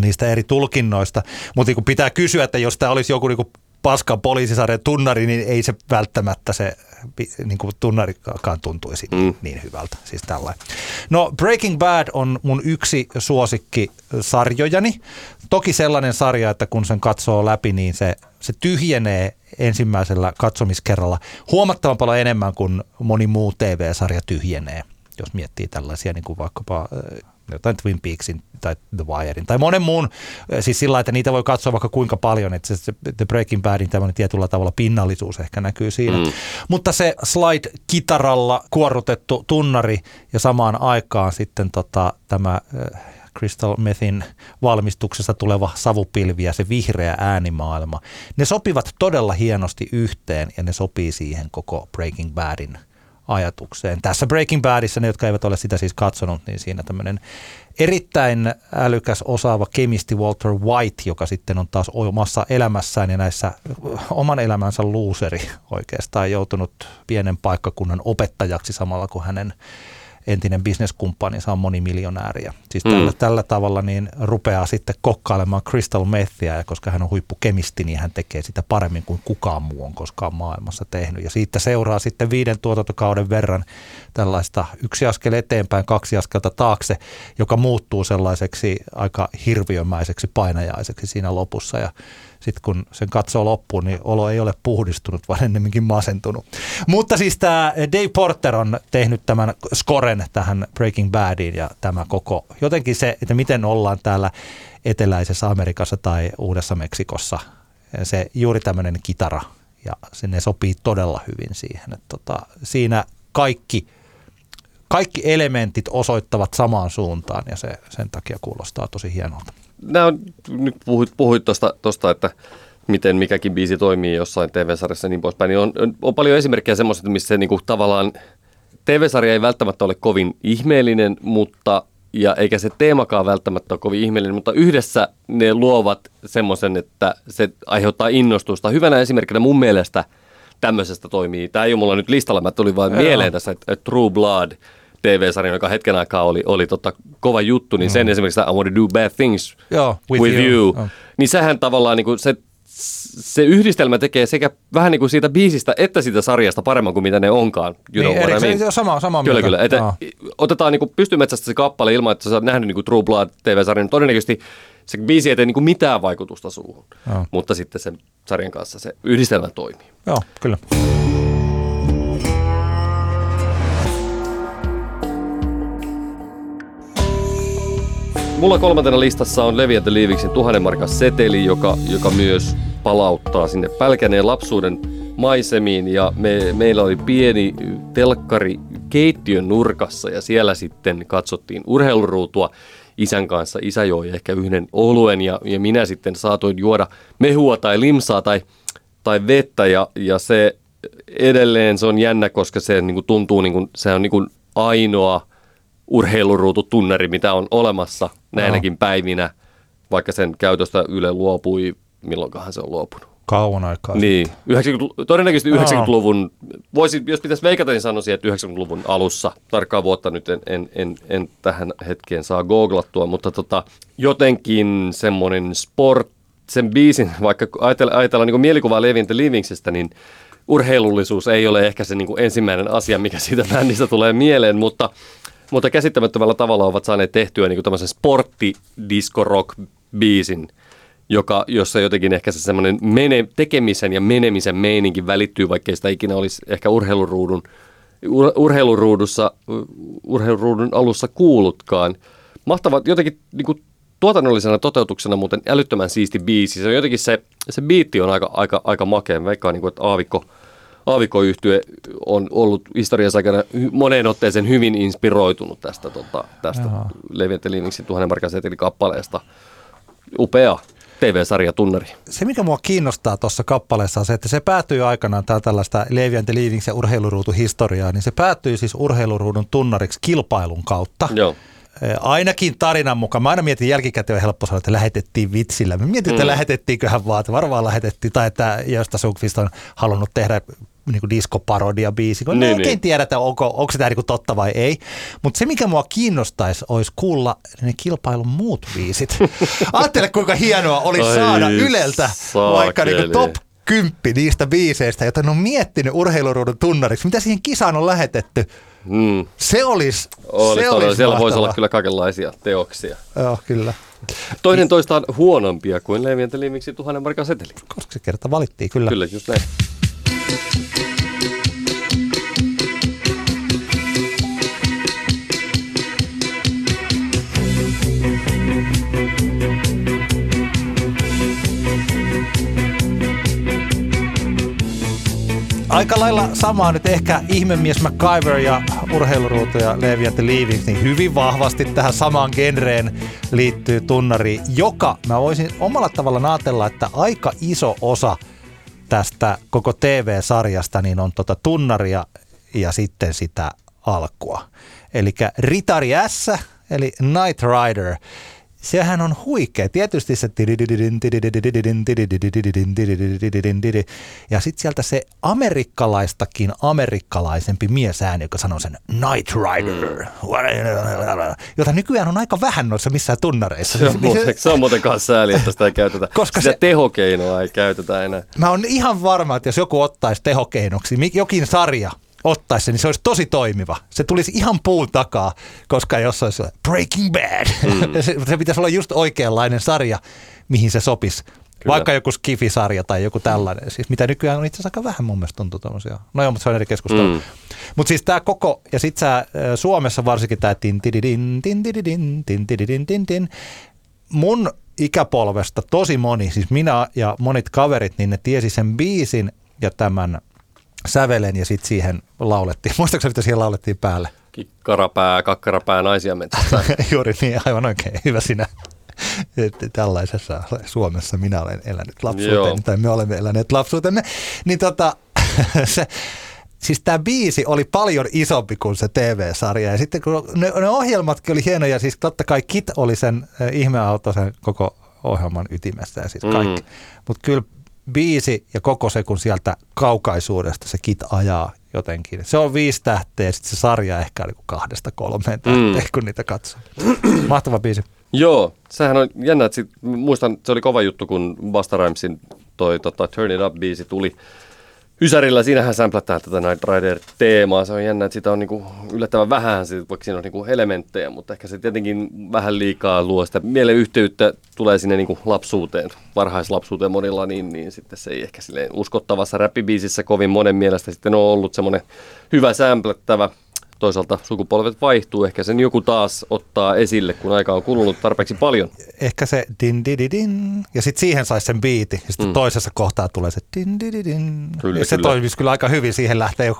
niistä eri tulkinnoista. Mutta niin pitää kysyä, että jos tämä olisi joku niin paskan poliisisarjan tunnari, niin ei se välttämättä se niin tunnarikaan tuntuisi niin hyvältä. Siis tällainen. No Breaking Bad on mun yksi suosikkisarjojani. Toki sellainen sarja, että kun sen katsoo läpi, niin se tyhjenee ensimmäisellä katsomiskerralla huomattavan paljon enemmän kuin moni muu TV-sarja tyhjenee, jos miettii tällaisia niin kuin vaikkapa jotain Twin Peaksin tai The Wirein tai monen muun, siis sillä lailla, että niitä voi katsoa vaikka kuinka paljon, että se The Breaking Badin tämmöinen tietyllä tavalla pinnallisuus ehkä näkyy siinä. Mm. Mutta se slide-kitaralla kuorrutettu tunnari ja samaan aikaan sitten tämä Crystal Methin valmistuksessa tuleva savupilvi ja se vihreä äänimaailma, ne sopivat todella hienosti yhteen ja ne sopii siihen koko Breaking Badin ajatukseen. Tässä Breaking Badissa, ne jotka eivät ole sitä siis katsonut, niin siinä tämmöinen erittäin älykäs osaava kemisti Walter White, joka sitten on taas omassa elämässään ja näissä oman elämänsä luuseri oikeastaan joutunut pienen paikkakunnan opettajaksi samalla kuin hänen entinen bisneskumppaninsa on monimiljonääriä. Siis tällä tavalla niin rupeaa sitten kokkailemaan crystal methia, ja koska hän on huippukemisti, niin hän tekee sitä paremmin kuin kukaan muu on koskaan maailmassa tehnyt. Ja siitä seuraa sitten 5 tuotantokauden verran tällaista 1 askel eteenpäin, 2 askelta taakse, joka muuttuu sellaiseksi aika hirviömäiseksi painajaiseksi siinä lopussa. Ja sitten kun sen katsoo loppuun, niin olo ei ole puhdistunut, vaan ennemminkin masentunut. Mutta siis tämä Dave Porter on tehnyt tämän scoren tähän Breaking Badiin ja tämä koko. Jotenkin se, että miten ollaan täällä eteläisessä Amerikassa tai Uudessa Meksikossa, se juuri tämmöinen kitara ja sinne sopii todella hyvin siihen. Että siinä kaikki elementit osoittavat samaan suuntaan ja se sen takia kuulostaa tosi hienolta. Nyt puhuit tuosta, että miten mikäkin biisi toimii jossain TV-sarjassa ja niin poispäin, niin on paljon esimerkkejä semmoisista, missä niinku tavallaan TV-sarja ei välttämättä ole kovin ihmeellinen, eikä se teemakaan välttämättä ole kovin ihmeellinen, mutta yhdessä ne luovat semmoisen, että se aiheuttaa innostusta. Hyvänä esimerkkinä mun mielestä tämmöisestä toimii. Tämä ei ole mulla nyt listalla, mä tulin vain mieleen tässä, että True Blood TV-sarjan, joka hetken aikaa oli kova juttu, niin sen esimerkiksi I Want to Do Bad Things with you. Oh. Niin sehän tavallaan niin kuin se yhdistelmä tekee sekä vähän niin kuin siitä biisistä että siitä sarjasta paremman kuin mitä ne onkaan. Sama kyllä, mieltä. Kyllä. No. Otetaan niin kuin pystymetsästä se kappale ilman, että sä oot nähnyt niin kuin True Blood TV-sarjan, niin todennäköisesti se biisi ei tee niin kuin mitään vaikutusta suuhun, mutta sitten sen sarjan kanssa se yhdistelmä toimii. Joo, kyllä. Mulla 3. listassa on Levi & the Leavingsin 1 000 markan seteli, joka myös palauttaa sinne Pälkäneen lapsuuden maisemiin. Ja meillä oli pieni telkkari keittiön nurkassa ja siellä sitten katsottiin urheiluruutua isän kanssa. Isä joi ehkä yhden oluen ja minä sitten saatoin juoda mehua tai limsaa tai vettä. Ja se edelleen se on jännä, koska se niin kuin tuntuu, niin kuin, se on niin kuin ainoa urheiluruututunnari, mitä on olemassa näinäkin päivinä, vaikka sen käytöstä Yle luopui, milloinkahan se on luopunut? Kauan aikaa. Niin, todennäköisesti 90-luvun, jos pitäisi veikata, niin sanoisin, että 90-luvun alussa, tarkkaa vuotta nyt en tähän hetkeen saa googlattua, mutta jotenkin semmoinen sen biisin, vaikka ajatellaan niin kuin mielikuvaa Levi & the Leavingsestä, niin urheilullisuus ei ole ehkä se niin kuin ensimmäinen asia, mikä siitä bändistä tulee mieleen, mutta käsittämättömällä tavalla ovat saaneet tehtyä niin kuin tämmöisen sporttidisco-rock-biisin, jossa jotenkin ehkä se semmoinen tekemisen ja menemisen meininki välittyy, vaikkei sitä ikinä olisi ehkä urheiluruudun alussa kuullutkaan. Mahtavat jotenkin niin kuin tuotannollisena toteutuksena muuten älyttömän siisti biisi. Se on jotenkin se biitti on aika makea, vaikka niin kuin, että Aavikko-yhtye on ollut historiassa aikana moneen otteeseen hyvin inspiroitunut tästä Levi & the Leavingsin 1 000 markan setelikappaleesta. Upea. TV-sarjatunnari. Se, mikä mua kiinnostaa tuossa kappaleessa on se, että se päätyy aikanaan, tämä tällaista Levi and the Leavings ja urheiluruutuhistoriaa, niin se päätyy siis urheiluruudun tunnariksi kilpailun kautta. Joo. Ainakin tarinan mukaan. Mä aina mietin jälkikäteen ja helppo sanoa, että lähetettiin vitsillä. Mä mietin, että lähetettiinköhän vaan, että varmaan lähetettiin, tai että Gösta Sundqvist on halunnut tehdä niin diskoparodia biisi. Mä en oikein tiedä, että onko sitä niin totta vai ei. Mutta se, mikä mua kiinnostaisi, olisi kuulla ne kilpailun muut biisit. Ajattele, kuinka hienoa oli saada Yleltä vaikka niin top 10 niistä biiseistä, joita on miettinyt urheiluruudun tunnariksi. Mitä siihen kisaan on lähetetty? Se olisi siellä voisi olla kyllä kaikenlaisia teoksia. Joo, kyllä. Toinen toistaan huonompia kuin Levi and the Leavingsin 1 000 markan seteli. Koska se kerta valittiin, kyllä. Kyllä, just näin. Aika lailla samaa nyt ehkä ihmemies MacGyver ja urheiluruutu ja Levi and the Leavings, niin hyvin vahvasti tähän samaan genreen liittyy tunnari, joka mä voisin omalla tavallaan ajatella, että aika iso osa tästä koko TV-sarjasta niin on tunnaria ja sitten sitä alkua. Eli Ritari S, eli Knight Rider. Sehän on huikea. Tietysti se ja sitten sieltä se amerikkalaistakin amerikkalaisempi miesääni, joka sanoo sen Knight Rider, jota nykyään on aika vähän noissa missään tunnareissa. Se on muuten kanssa sääli, että sitä ei käytetä. Koska sitä tehokeinoa ei käytetä enää. Mä oon ihan varma, että jos joku ottaisi tehokeinoksi jokin sarja, ottaisi se, niin se olisi tosi toimiva. Se tulisi ihan puun takaa, koska jos olisi Breaking Bad, se pitäisi olla just oikeanlainen sarja, mihin se sopisi. Kyllä. Vaikka joku Skifi-sarja tai joku tällainen, siis mitä nykyään on itse asiassa aika vähän mun mielestä tuntuu tommosia. No joo, mutta se on eri keskustelu. Mutta siis tämä koko, ja sitten Suomessa varsinkin tämä tin-tididin, mun ikäpolvesta tosi moni, siis minä ja monet kaverit, niin ne tiesi sen biisin ja tämän sävelen ja sitten siihen laulettiin. Muistatko mitä siihen laulettiin päälle? Kikkarapää, kakkarapää, naisia metsässä. Juuri niin, aivan oikein. Hyvä sinä. Tällaisessa Suomessa minä olen elänyt lapsuuteni, tai me olemme eläneet lapsuutemme. Niin siis tämä biisi oli paljon isompi kuin se TV-sarja. Ja sitten kun ne ohjelmatkin oli hienoja, siis totta kai Kit oli sen ihmeauto sen koko ohjelman ytimessä ja siis kaikki. Mutta kyllä biisi ja koko se, kun sieltä kaukaisuudesta se Kit ajaa jotenkin. Se on 5 tähteä ja sitten se sarja ehkä niin 2-3 tähteä, kun niitä katsoo. Mahtava biisi. Joo, sehän on jännä, että muistan, se oli kova juttu, kun Busta Rhymesin toi Turn It Up-biisi tuli ysärillä. Siinähän sämplätään tätä Knight Rider-teemaa. Se on jännä, että sitä on niinku yllättävän vähän, vaikka siinä on niinku elementtejä, mutta ehkä se tietenkin vähän liikaa luo sitä mieleyhteyttä, tulee sinne niinku lapsuuteen, varhaislapsuuteen monilla, niin sitten se ei ehkä silleen uskottavassa räppibiisissä kovin monen mielestä sitten on ollut semmoinen hyvä sämplättävä. Toisaalta sukupolvet vaihtuu, ehkä sen joku taas ottaa esille, kun aika on kulunut tarpeeksi paljon. Ehkä se din-di-di-din, ja sitten siihen saisi sen biiti, ja sitten toisessa kohtaa tulee se din-di-di-din. Ja se toimisi kyllä aika hyvin, siihen lähtee jo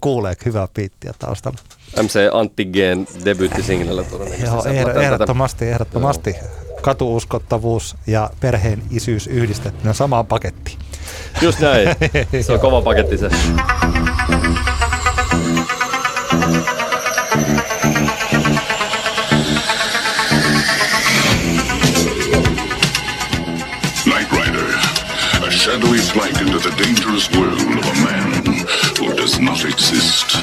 kuulee hyvää biittiä taustalla. MC Antti G:n debuuttisinglellä todennäköisesti. Joo, ehdottomasti. Katuuskottavuus ja perheen isyys yhdistettynä samaan pakettiin. Just näin, se on kova paketti se. Shadowy flight into the dangerous world of a man who does not exist.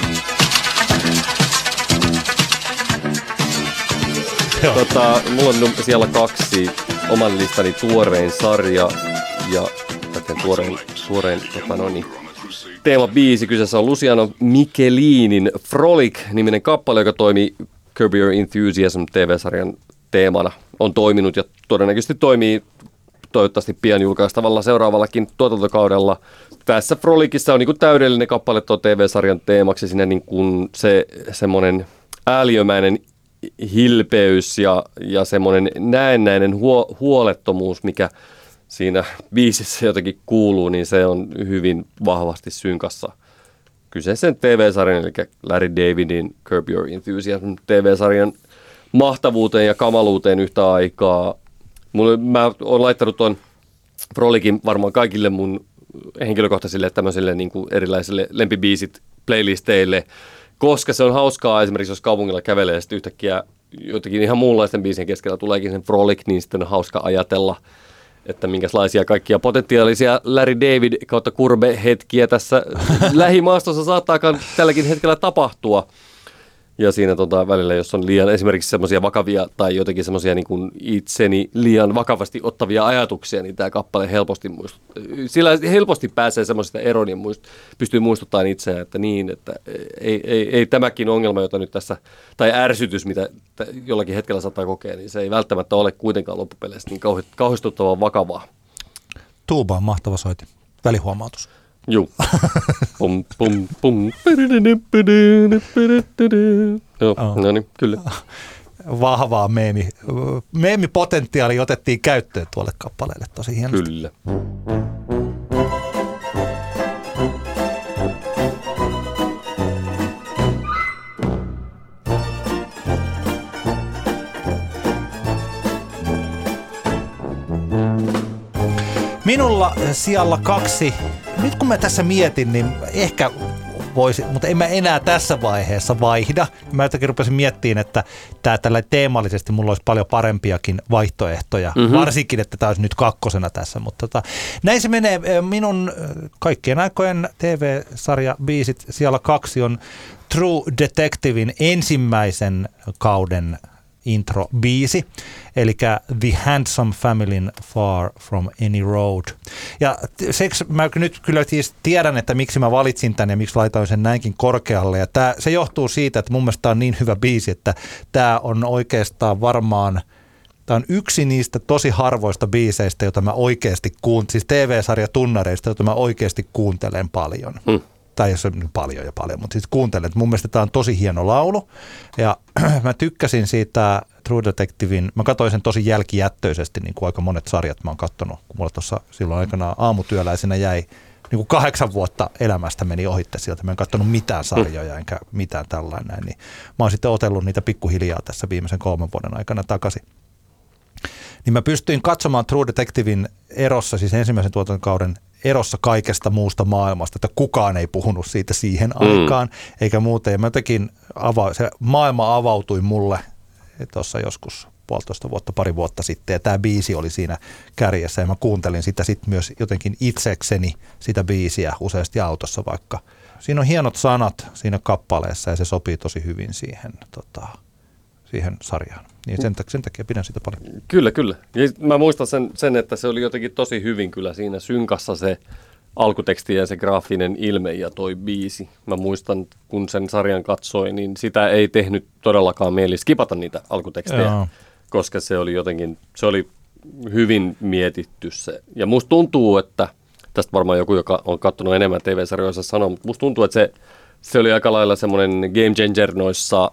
Mulla on siellä 2 oman listani tuorein sarja ja tuorein teemabiisi. Kyseessä on Luciano Michelinin Frolic-niminen kappale, joka toimii Curb Your Enthusiasm TV-sarjan teemana. On toiminut ja todennäköisesti toimii toivottavasti pian julkaistavalla seuraavallakin tuotantokaudella. Tässä Frolicissa on niin kuin täydellinen kappale tuo TV-sarjan teemaksi. Siinä niin kuin se semmoinen ääliömäinen hilpeys ja semmoinen näennäinen huolettomuus, mikä siinä biisissä jotenkin kuuluu, niin se on hyvin vahvasti synkassa kyseisen TV-sarjan, eli Larry Davidin Curb Your Enthusiasm TV-sarjan mahtavuuteen ja kamaluuteen yhtä aikaa. Mä oon laittanut tuon prolikin varmaan kaikille mun henkilökohtaisille tämmöisille niin kuin erilaisille lempibiisit playlisteille, koska se on hauskaa esimerkiksi, jos kaupungilla kävelee ja sitten yhtäkkiä jotenkin ihan muunlaisten biisien keskellä tuleekin sen Frolic, niin sitten on hauska ajatella, että minkälaisia kaikkia potentiaalisia Larry David kautta Kurbe-hetkiä tässä lähimaastossa saattaakaan tälläkin hetkellä tapahtua. Ja siinä välillä, jos on liian esimerkiksi semmoisia vakavia tai jotenkin semmoisia niin kuin itseni liian vakavasti ottavia ajatuksia, niin tämä kappale helposti sillä helposti pääsee semmoisesta eroon ja pystyy muistuttamaan itseään, että niin, että ei tämäkin ongelma, jota nyt tässä, tai ärsytys, mitä jollakin hetkellä saattaa kokea, niin se ei välttämättä ole kuitenkaan loppupeleissä niin kauhistuttavan vakavaa. Tuuba on mahtava soiti. Välihuomautus. Joo. Pum pum pum. No niin, kyllä. Vahvaa meemi. Meemipotentiaali otettiin käyttöön tuolle kappaleelle tosi hienosti. Kyllä. Minulla sijalla 2. Nyt kun mä tässä mietin, niin ehkä voisin, mutta en mä enää tässä vaiheessa vaihda. Mä jotenkin rupesin miettimään, että tää tällä teemallisesti mulla olisi paljon parempiakin vaihtoehtoja. Mm-hmm. Varsinkin, että tää olisi nyt 2. tässä. Mutta näin se menee. Minun kaikkien aikojen TV-sarja biisit sijalla 2 on True Detectivein ensimmäisen kauden intro-biisi, eli The Handsome Familyn Far From Any Road. Ja seks mä nyt kyllä tiedän, että miksi mä valitsin tän ja miksi laitoin sen näinkin korkealle. Ja se johtuu siitä, että mun mielestä tää on niin hyvä biisi, että tää on oikeastaan varmaan, tää on yksi niistä tosi harvoista biiseistä, jota mä oikeasti kuuntelen, siis TV-sarja tunnareista, jota mä oikeasti kuuntelen paljon. Hmm. Tai jos on paljon ja paljon, mutta sitten kuuntelen. Mun mielestä tämä on tosi hieno laulu. Ja mä tykkäsin siitä True Detectivein. Mä katsoin sen tosi jälkijättöisesti, niin kuin aika monet sarjat mä oon katsonut. Kun mulla tuossa silloin aikanaan aamutyöläisenä jäi, niin kuin 8 vuotta elämästä meni ohitte sieltä. Mä en katsonut mitään sarjoja enkä mitään tällainen. Niin mä oon sitten otellut niitä pikkuhiljaa tässä viimeisen 3 vuoden aikana takaisin. Niin mä pystyin katsomaan True Detectivein erossa, siis ensimmäisen tuotantokauden erossa kaikesta muusta maailmasta, että kukaan ei puhunut siitä siihen aikaan, eikä muuten. Ja mä jotenkin, se maailma avautui mulle tuossa joskus 1,5 vuotta, pari vuotta sitten, ja tämä biisi oli siinä kärjessä, ja mä kuuntelin sitä sitten myös jotenkin itsekseni, sitä biisiä useasti autossa vaikka. Siinä on hienot sanat siinä kappaleessa, ja se sopii tosi hyvin siihen, siihen sarjaan. Niin sen takia pidän sitä paljon. Kyllä, kyllä. Ja mä muistan sen, että se oli jotenkin tosi hyvin kyllä siinä synkassa se alkuteksti ja se graafinen ilme ja toi biisi. Mä muistan, kun sen sarjan katsoin, niin sitä ei tehnyt todellakaan mieli skipata niitä alkutekstejä, jaa, koska se oli jotenkin, se oli hyvin mietitty se. Ja musta tuntuu, että, tästä varmaan joku, joka on katsonut enemmän TV-sarjoissa sanoo, mutta musta tuntuu, että se oli aika lailla semmoinen game changer noissa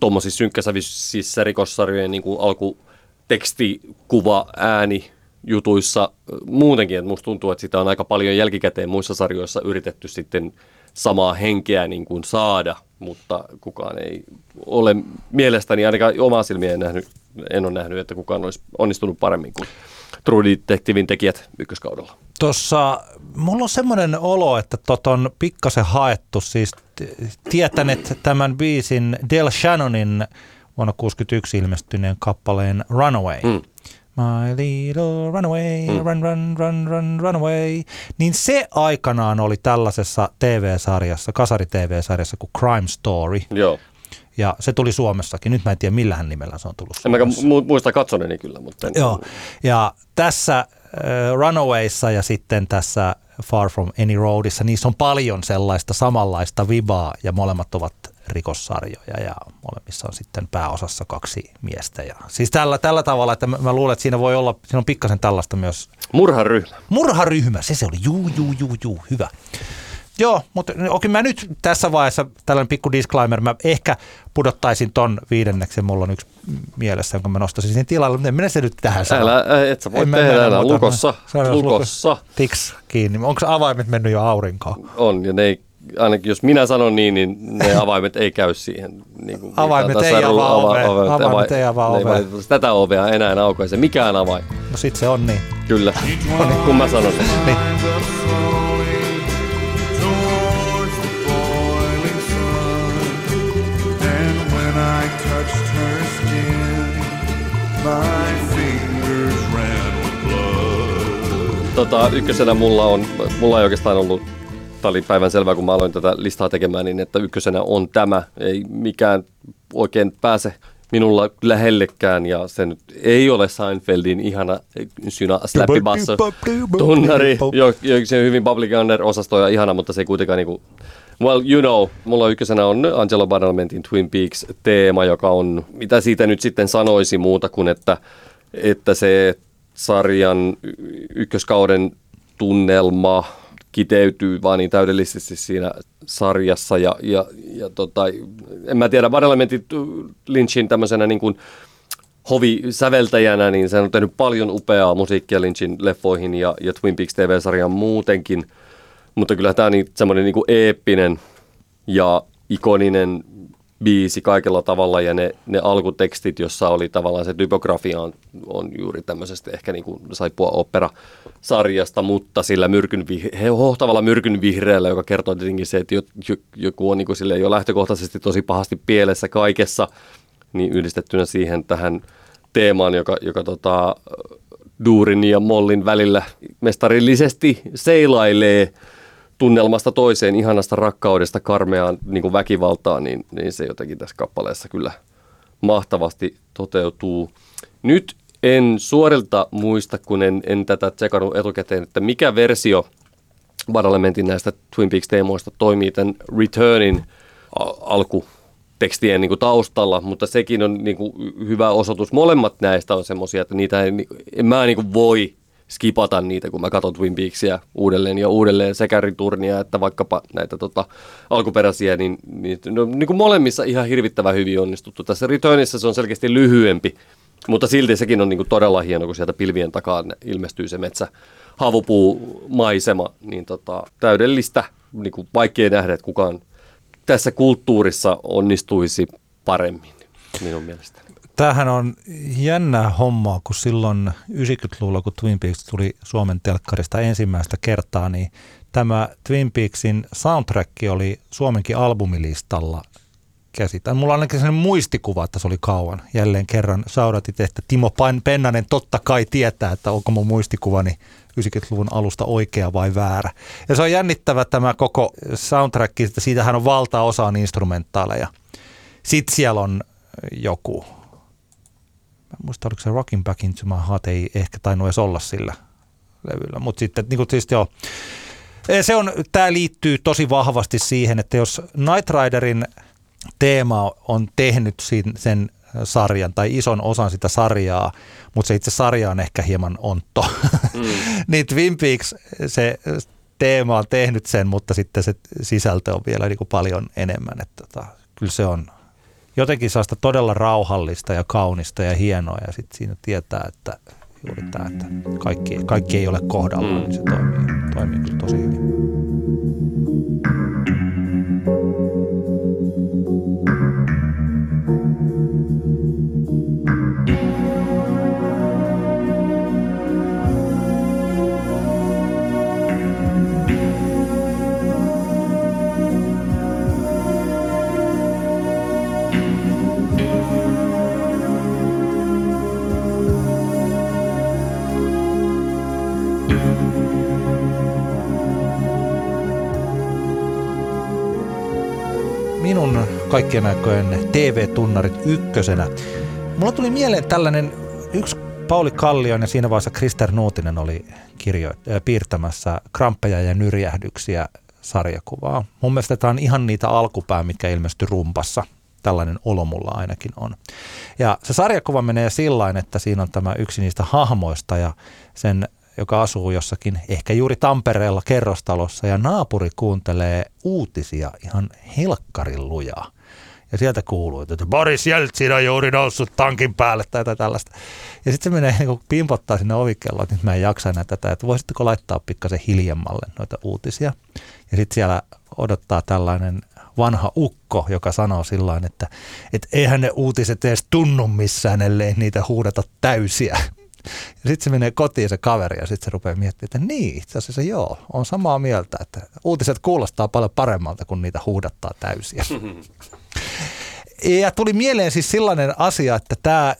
tuommoisissa synkkäsävisissä rikossarjojen niin kuin alkuteksti, kuva, ääni jutuissa muutenkin. Että musta tuntuu, että sitä on aika paljon jälkikäteen muissa sarjoissa yritetty sitten samaa henkeä niin kuin saada, mutta kukaan ei ole mielestäni, ainakaan omaa silmiä en ole nähnyt, että kukaan olisi onnistunut paremmin kuin True Detectivein tekijät ykköskaudella. Tuossa mulla on semmoinen olo, että on pikkasen haettu, siis tietäneet tämän biisin Del Shannonin vuonna 1961 ilmestyneen kappaleen Runaway. My little runaway, run, run, run, run, runaway. Niin se aikanaan oli tällaisessa TV-sarjassa, kasari-TV-sarjassa kuin Crime Story. Joo. Ja se tuli Suomessakin. Nyt mä en tiedä, millähän nimellä se on tullut Suomessa. En mä muista katsoneeni kyllä, mutta en. Joo. Ja tässä Runawayssa ja sitten tässä Far From Any Roadissa, niissä on paljon sellaista samanlaista vibaa ja molemmat ovat rikossarjoja ja molemmissa on sitten pääosassa 2 miestä. Ja siis tällä tavalla, että mä luulen, että siinä voi olla, siinä on pikkasen tällaista myös. Murharyhmä. Murharyhmä, se oli. Juu, hyvä. Joo, mutta okei, mä nyt tässä vaiheessa tällainen pikku disclaimer, mä ehkä pudottaisin ton 5. Mulla on yksi mielessä, jonka mä nostaisin sen tilalle, mutta en minä se nyt tähän sanoa. Älä, et sä voi tehdä, lukossa. Tiks kiinni. Onko avaimet mennyt jo aurinkoon? On, ja ne ei ainakin jos minä sanon niin, niin ne avaimet ei käy siihen. Niin avaimet ei avaa ovea. Avaimet ei avaa ovea. Tätä ovea enää en aukaise. Mikään avain. No sit se on niin. Kyllä. No niin, kun mä sanon sen. Niin. Ykkösenä mulla ei oikeastaan ollut, tämä oli päivän selvää, kun mä aloin tätä listaa tekemään, niin että ykkösenä on tämä. Ei mikään oikein pääse minulla lähellekään, ja se nyt ei ole Seinfeldin ihana synä slappibassa tunnari. Se on hyvin Public Under-osasto ja ihana, mutta se ei kuitenkaan niinku... Well, you know, mulla ykkösenä on Angelo Badalamenti Twin Peaks-teema, joka on, mitä siitä nyt sitten sanoisi muuta kuin, että se sarjan ykköskauden tunnelma kiteytyy vaan niin täydellisesti siinä sarjassa. En mä tiedä, Badalamenti Lynchin tämmöisenä niin kuin hovisäveltäjänä, niin se on tehnyt paljon upeaa musiikkia Lynchin leffoihin ja Twin Peaks TV-sarjan muutenkin. Mutta kyllä tämä on semmoinen niin kuin eeppinen ja ikoninen biisi kaikella tavalla, ja ne alkutekstit, jossa oli tavallaan se typografia on juuri tämmöisestä ehkä niin kuin saippua opera-sarjasta, mutta sillä hohtavalla myrkynvihreällä, joka kertoo tietenkin se, että joku on niin kuin sille jo lähtökohtaisesti tosi pahasti pielessä kaikessa, niin yhdistettynä siihen tähän teemaan, joka Duurin ja Mollin välillä mestarillisesti seilailee tunnelmasta toiseen, ihanasta rakkaudesta karmeaan niin kuin väkivaltaan, niin se jotenkin tässä kappaleessa kyllä mahtavasti toteutuu. Nyt en suorilta muista, kun en tätä tsekannut etukäteen, että mikä versio Badalamentin näistä Twin Peaks-teemoista toimii tämän Returnin alkutekstien niin kuin taustalla, mutta sekin on niin kuin hyvä osoitus. Molemmat näistä on semmoisia, että niitä en mä niin kuin voi skipata niitä, kun mä katson Twin Peaksia uudelleen ja uudelleen, sekä Returnia että vaikkapa näitä alkuperäisiä, niin kuin molemmissa ihan hirvittävän hyvin onnistuttu. Tässä Returnissa se on selkeästi lyhyempi, mutta silti sekin on niin kuin todella hieno, kun sieltä pilvien takaa ilmestyy se metsä, havupuu, maisema, niin täydellistä, niin kuin vaikea nähdä, että kukaan tässä kulttuurissa onnistuisi paremmin, minun mielestäni. Tämähän on jännää hommaa, kun silloin 90-luvulla, kun Twin Peaks tuli Suomen telkkarista ensimmäistä kertaa, niin tämä Twin Peaksin soundtrack oli Suomenkin albumilistalla käsitään. Mulla on ainakin sellainen muistikuva, että se oli kauan. Jälleen kerran shoutoutit, että Timo Pennanen totta kai tietää, että onko mun muistikuvani 90-luvun alusta oikea vai väärä. Ja se on jännittävä tämä koko soundtrack, että siitähän on valtaosaan instrumentaaleja. Sitten siellä on joku... En muista, oliko se Rockin' Back Into My Heart, ei ehkä tainnut edes olla sillä levyllä, mutta sitten niin kuin siis joo. Tämä liittyy tosi vahvasti siihen, että jos Knight Riderin teema on tehnyt sen sarjan tai ison osan sitä sarjaa, mutta se itse sarja on ehkä hieman ontto, niin Twin Peaks se teema on tehnyt sen, mutta sitten se sisältö on vielä niin kuin paljon enemmän, että kyllä se on... Jotenkin sellaista todella rauhallista ja kaunista ja hienoa, ja sitten siinä tietää, että juuri tämä, että kaikki ei ole kohdalla, niin se toimii kyllä tosi hyvin. Minun kaikkien aikojen TV-tunnarit ykkösenä. Mulla tuli mieleen tällainen yksi Pauli Kallion, ja siinä vaiheessa Krister Nuutinen oli piirtämässä Kramppeja ja nyrjähdyksiä -sarjakuvaa. Mun mielestä tämä on ihan niitä alkupää, mitkä ilmestyi Rumpassa. Tällainen olo mulla ainakin on. Ja se sarjakuva menee sillain, että siinä on tämä yksi niistä hahmoista ja sen, joka asuu jossakin, ehkä juuri Tampereella, kerrostalossa, ja naapuri kuuntelee uutisia ihan helkkarin lujaa. Ja sieltä kuuluu, että Boris Jeltsin on juuri noussut tankin päälle tai tällaista. Ja sitten se menee niin kuin pimpottaa sinne ovikelloon, että nyt mä en jaksa enää tätä, että voisitteko laittaa pikkasen hiljemmalle noita uutisia. Ja sitten siellä odottaa tällainen vanha ukko, joka sanoo sillain, että eihän ne uutiset edes tunnu missään, ellei niitä huudeta täysiä. Ja sitten se menee kotiin se kaveri ja sitten se rupeaa miettimään, että niin, itse asiassa joo, on samaa mieltä, että uutiset kuulostaa paljon paremmalta, kun niitä huudattaa täysiä. Ja tuli mieleen siis sellainen asia, että tämä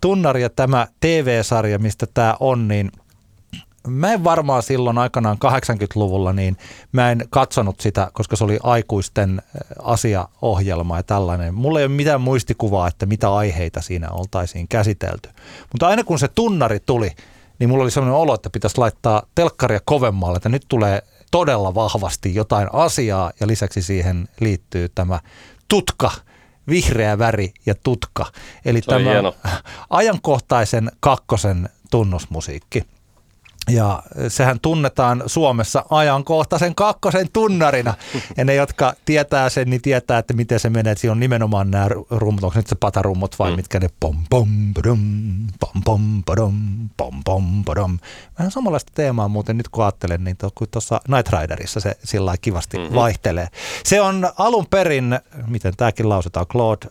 tunnari ja tämä TV-sarja, mistä tämä on, niin mä en varmaan silloin aikanaan 80-luvulla, niin mä en katsonut sitä, koska se oli aikuisten asiaohjelma ja tällainen. Mulla ei ole mitään muistikuvaa, että mitä aiheita siinä oltaisiin käsitelty. Mutta aina kun se tunnari tuli, niin mulla oli sellainen olo, että pitäisi laittaa telkkaria kovemmalle, että nyt tulee todella vahvasti jotain asiaa ja lisäksi siihen liittyy tämä tutka. Vihreä väri ja tutka. Eli tämä ajankohtaisen kakkosen tunnusmusiikki. Ja sehän tunnetaan Suomessa ajankohtaisen kakkosen tunnarina. Ja ne, jotka tietää sen, niin tietää, että miten se menee. Siinä on nimenomaan nämä rummut. Onko nyt se patarummut vai mitkä ne? Pom, pom, padum, pom, pom, padum, pom, pom, padum. Vähän samanlaista teemaa muuten nyt kun ajattelen, niin kuin tuossa Night Riderissa se sillä kivasti vaihtelee. Se on alun perin, miten tämäkin lausutaan, Claude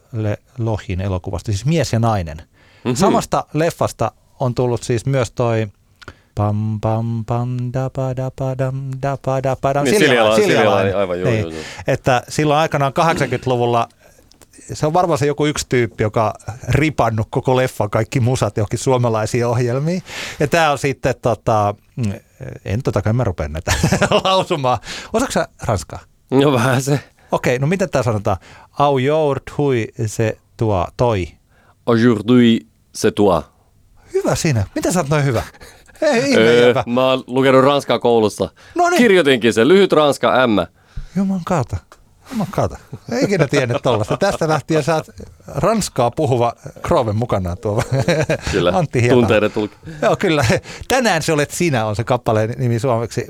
Lochin elokuvasta, siis Mies ja nainen. Samasta leffasta on tullut siis myös toi... Pam pam pam da pa da pa dam Siljalan aivan joo. Että silloin aikanaan 80-luvulla se on varmaan se joku yksi tyyppi, joka ripannut koko leffan kaikki musat johonkin suomalaisiin ohjelmiin. Ja tää on sitten en mä rupea näitä lausumaan. Osaatko sä ranskaa? No vähän se. Okei, no miten tää sanotaan? Aujourd'hui se toi toi. Aujourd'hui se toi. Hyvä siinä. Miten sä oot noin hyvä? Ei, mä oon lukenut ranskaa koulussa. Noniin. Kirjoitinkin sen. Lyhyt ranska, M. Juman kautta. Ei ikinä tiennyt tollaista. Tästä lähtien sä oot ranskaa puhuva Kroven mukanaan tuo kyllä. Antti Hietala. Tunteiden tulki. Joo, kyllä. Tänään se olet sinä on se kappaleen nimi suomeksi.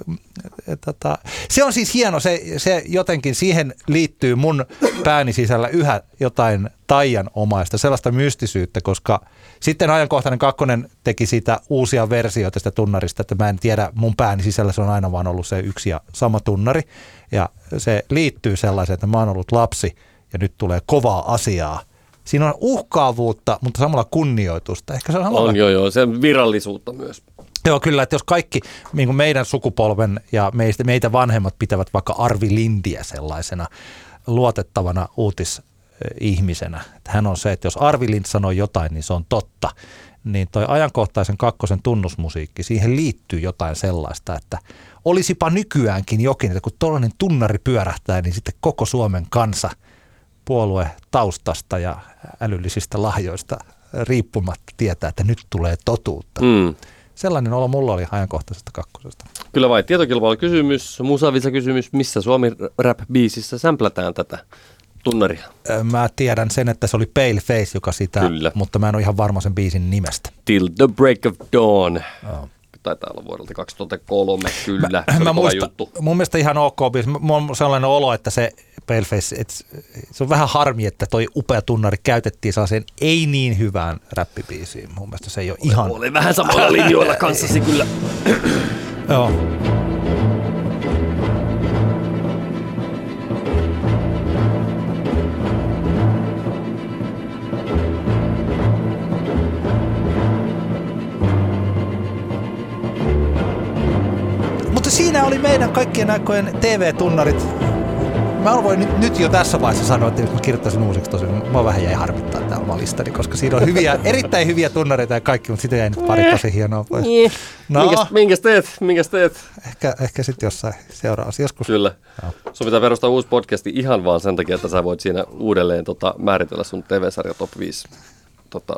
Se on siis hieno. Se jotenkin siihen liittyy mun pääni sisällä yhä jotain taianomaista, sellaista mystisyyttä, koska sitten ajankohtainen kakkonen teki siitä uusia versioita sitä tunnarista, että mä en tiedä, mun pääni sisällä se on aina vaan ollut se yksi ja sama tunnari. Ja se liittyy sellaiseen, että mä oon ollut lapsi ja nyt tulee kovaa asiaa. Siinä on uhkaavuutta, mutta samalla kunnioitusta. Ehkä se on joo, sen virallisuutta myös. Joo, kyllä, että jos kaikki niin meidän sukupolven ja meitä vanhemmat pitävät vaikka Arvi Lindiä sellaisena luotettavana ihmisenä. Hän on se, että jos Arvi Lind sanoo jotain, niin se on totta. Niin toi ajankohtaisen kakkosen tunnusmusiikki, siihen liittyy jotain sellaista, että olisipa nykyäänkin jokin, että kun tuollainen tunnari pyörähtää, niin sitten koko Suomen kansa puolue taustasta ja älyllisistä lahjoista riippumatta tietää, että nyt tulee totuutta. Sellainen olo mulla oli ajankohtaisesta kakkosesta. Kyllä vai, tietokilpailukysymys, musavisa-kysymys, missä Suomi-rap-biisissä sämplätään tätä? Tunnaria. Mä tiedän sen, että se oli Paleface, joka sitä, kyllä. Mutta mä en ole ihan varma sen biisin nimestä. Till the Break of Dawn. Oh. Taitaa olla vuodelta 2003, kyllä. Mä muistan, mun mielestä ihan ok biisi. Mulla on sellainen olo, että se Paleface, se on vähän harmi, että toi upea tunnari käytettiin sellaiseen ei niin hyvään räppibiisiin. Mun mielestä se ei ole ihan... Olen vähän samalla linjoilla kanssasi, kyllä. Joo. Siinä oli meidän kaikkien aikojen TV-tunnarit. Mä aloin nyt jo tässä vaiheessa sanoa, että jos mä kirjoittaisin uusiksi tosiaan, mä vähän jäi harmittaa täällä valistani, koska siinä on erittäin hyviä tunnareita ja kaikki, mutta sitä jäi nyt pari tosi hienoa pois. No. Minkäs teet? Ehkä sitten jossain seuraavassa joskus. Kyllä. No. Sun pitää perustaa uusi podcasti ihan vaan sen takia, että sä voit siinä uudelleen määritellä sun TV-sarja Top 5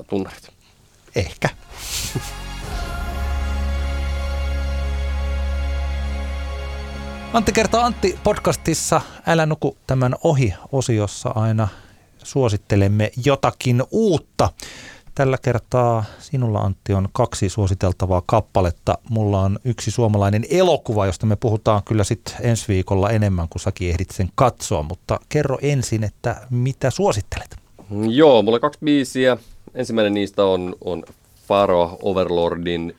tunnarit. Ehkä. Antti kertaa Antti podcastissa Älä nuku tämän ohi-osiossa aina suosittelemme jotakin uutta. Tällä kertaa sinulla Antti on 2 suositeltavaa kappaletta. Mulla on 1 suomalainen elokuva, josta me puhutaan kyllä sitten ensi viikolla enemmän, kun säkin ehdit sen katsoa. Mutta kerro ensin, että mitä suosittelet? Joo, mulla on 2 biisiä. Ensimmäinen niistä on Pharaoh Overlordin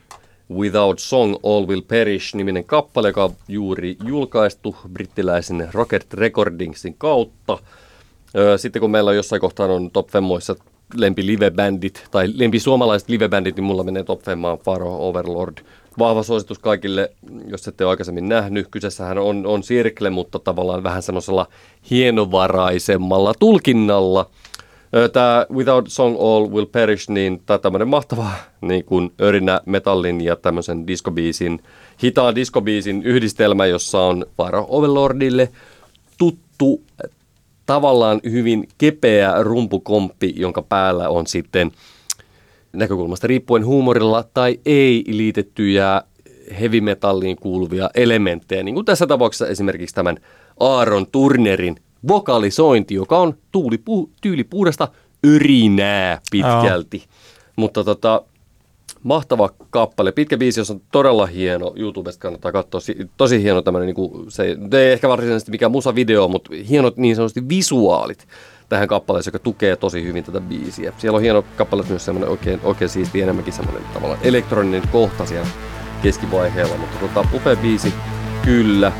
Without Song All Will Perish-niminen kappale, joka on juuri julkaistu brittiläisen Rocket Recordingsin kautta. Sitten kun meillä on jossain kohtaa on Top Femmoissa lempilivebändit tai lempisuomalaiset livebändit, niin mulla menee Top Femmaan Pharaoh Overlord. Vahva suositus kaikille, jos ette ole aikaisemmin nähnyt. Kyseessähän on Circle, mutta tavallaan vähän semmoisella hienovaraisemmalla tulkinnalla. Tämä Without Song All Will Perish, niin tämä tämmöinen mahtava niin kuin örinä metallin ja tämmöisen diskobiisin, hitaan diskobiisin yhdistelmä, jossa on Pharaoh Overlordille tuttu tavallaan hyvin kepeä rumpukomppi, jonka päällä on sitten näkökulmasta riippuen huumorilla tai ei liitettyjä heavy metalliin kuuluvia elementtejä. Niin kuin tässä tapauksessa esimerkiksi tämän Aaron Turnerin vokalisointi, joka on tyylipuhdasta yrinää pitkälti. Mutta mahtava kappale. Pitkä biisi, jossa on todella hieno. YouTubesta kannattaa katsoa. Tosi hieno tämmöinen, niin kuin se ei ehkä varsinaisesti mikään musavideo, mutta hienot niin sanotusti visuaalit tähän kappaleeseen, joka tukee tosi hyvin tätä biisiä. Siellä on hieno kappale myös semmoinen oikein siisti, enemmänkin semmoinen tavallaan elektroninen kohta siellä keskivaiheella, mutta upea biisi, kyllä.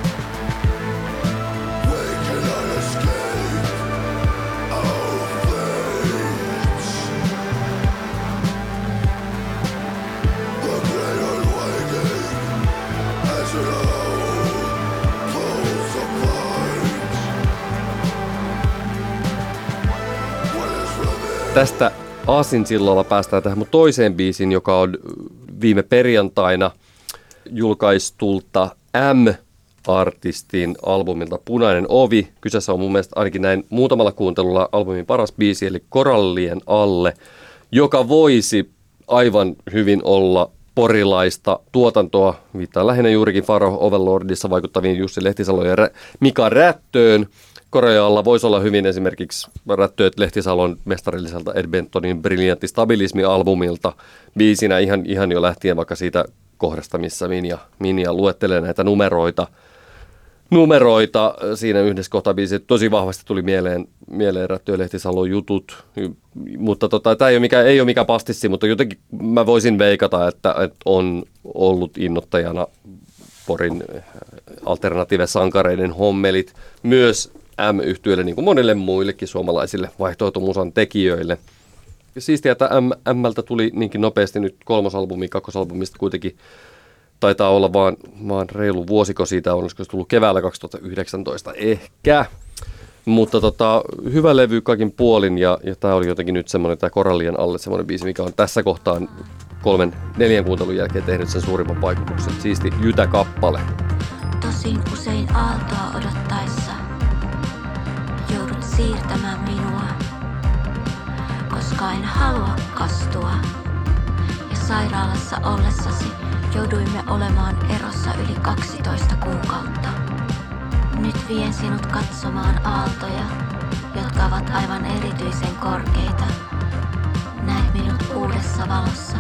Tästä aasinsillalla päästään tähän mun toiseen biisiin, joka on viime perjantaina julkaistulta M-artistin albumilta Punainen ovi. Kyseessä on mun mielestä ainakin näin muutamalla kuuntelulla albumin paras biisi, eli Korallien alle, joka voisi aivan hyvin olla porilaista tuotantoa. Viittaan lähinnä juurikin Pharaoh Overlordissa vaikuttaviin Jussi Lehtisalo ja Mika Rättöön. Korealla voisi olla hyvin esimerkiksi Rättööt Lehtisalon mestarilliselta Ed Bentonin Brilliantti Stabilismi-albumilta biisinä ihan jo lähtien vaikka siitä kohdasta, missä Minja luettelee näitä numeroita siinä yhdessä kohtaa biisiä. Tosi vahvasti tuli mieleen Rättöön Lehtisalon jutut, mutta tämä ei ole mikään pastissi, mutta jotenkin mä voisin veikata, että on ollut innoittajana Porin alternatiivesankareiden hommelit myös M-yhtyeelle, niin kuin monille muillekin suomalaisille vaihtoehtomusan tekijöille. Siistiä, että M:ltä tuli niinkin nopeasti nyt kolmosalbumi, kakkosalbumista kuitenkin taitaa olla vaan reilu vuosiko siitä, olisiko se tullut keväällä 2019 ehkä. Mutta hyvä levy kaikin puolin ja tämä oli jotenkin nyt semmoinen, tämä Korallien alle semmoinen biisi, mikä on tässä kohtaa 3-4 kuuntelun jälkeen tehnyt sen suurimman vaikutuksen. Siisti jytäkappale. Tosin usein aaltoa odottaessa joudut siirtämään minua, koska en halua kastua. Ja sairaalassa ollessasi jouduimme olemaan erossa yli 12 kuukautta. Nyt vien sinut katsomaan aaltoja, jotka ovat aivan erityisen korkeita. Näet minut uudessa valossa,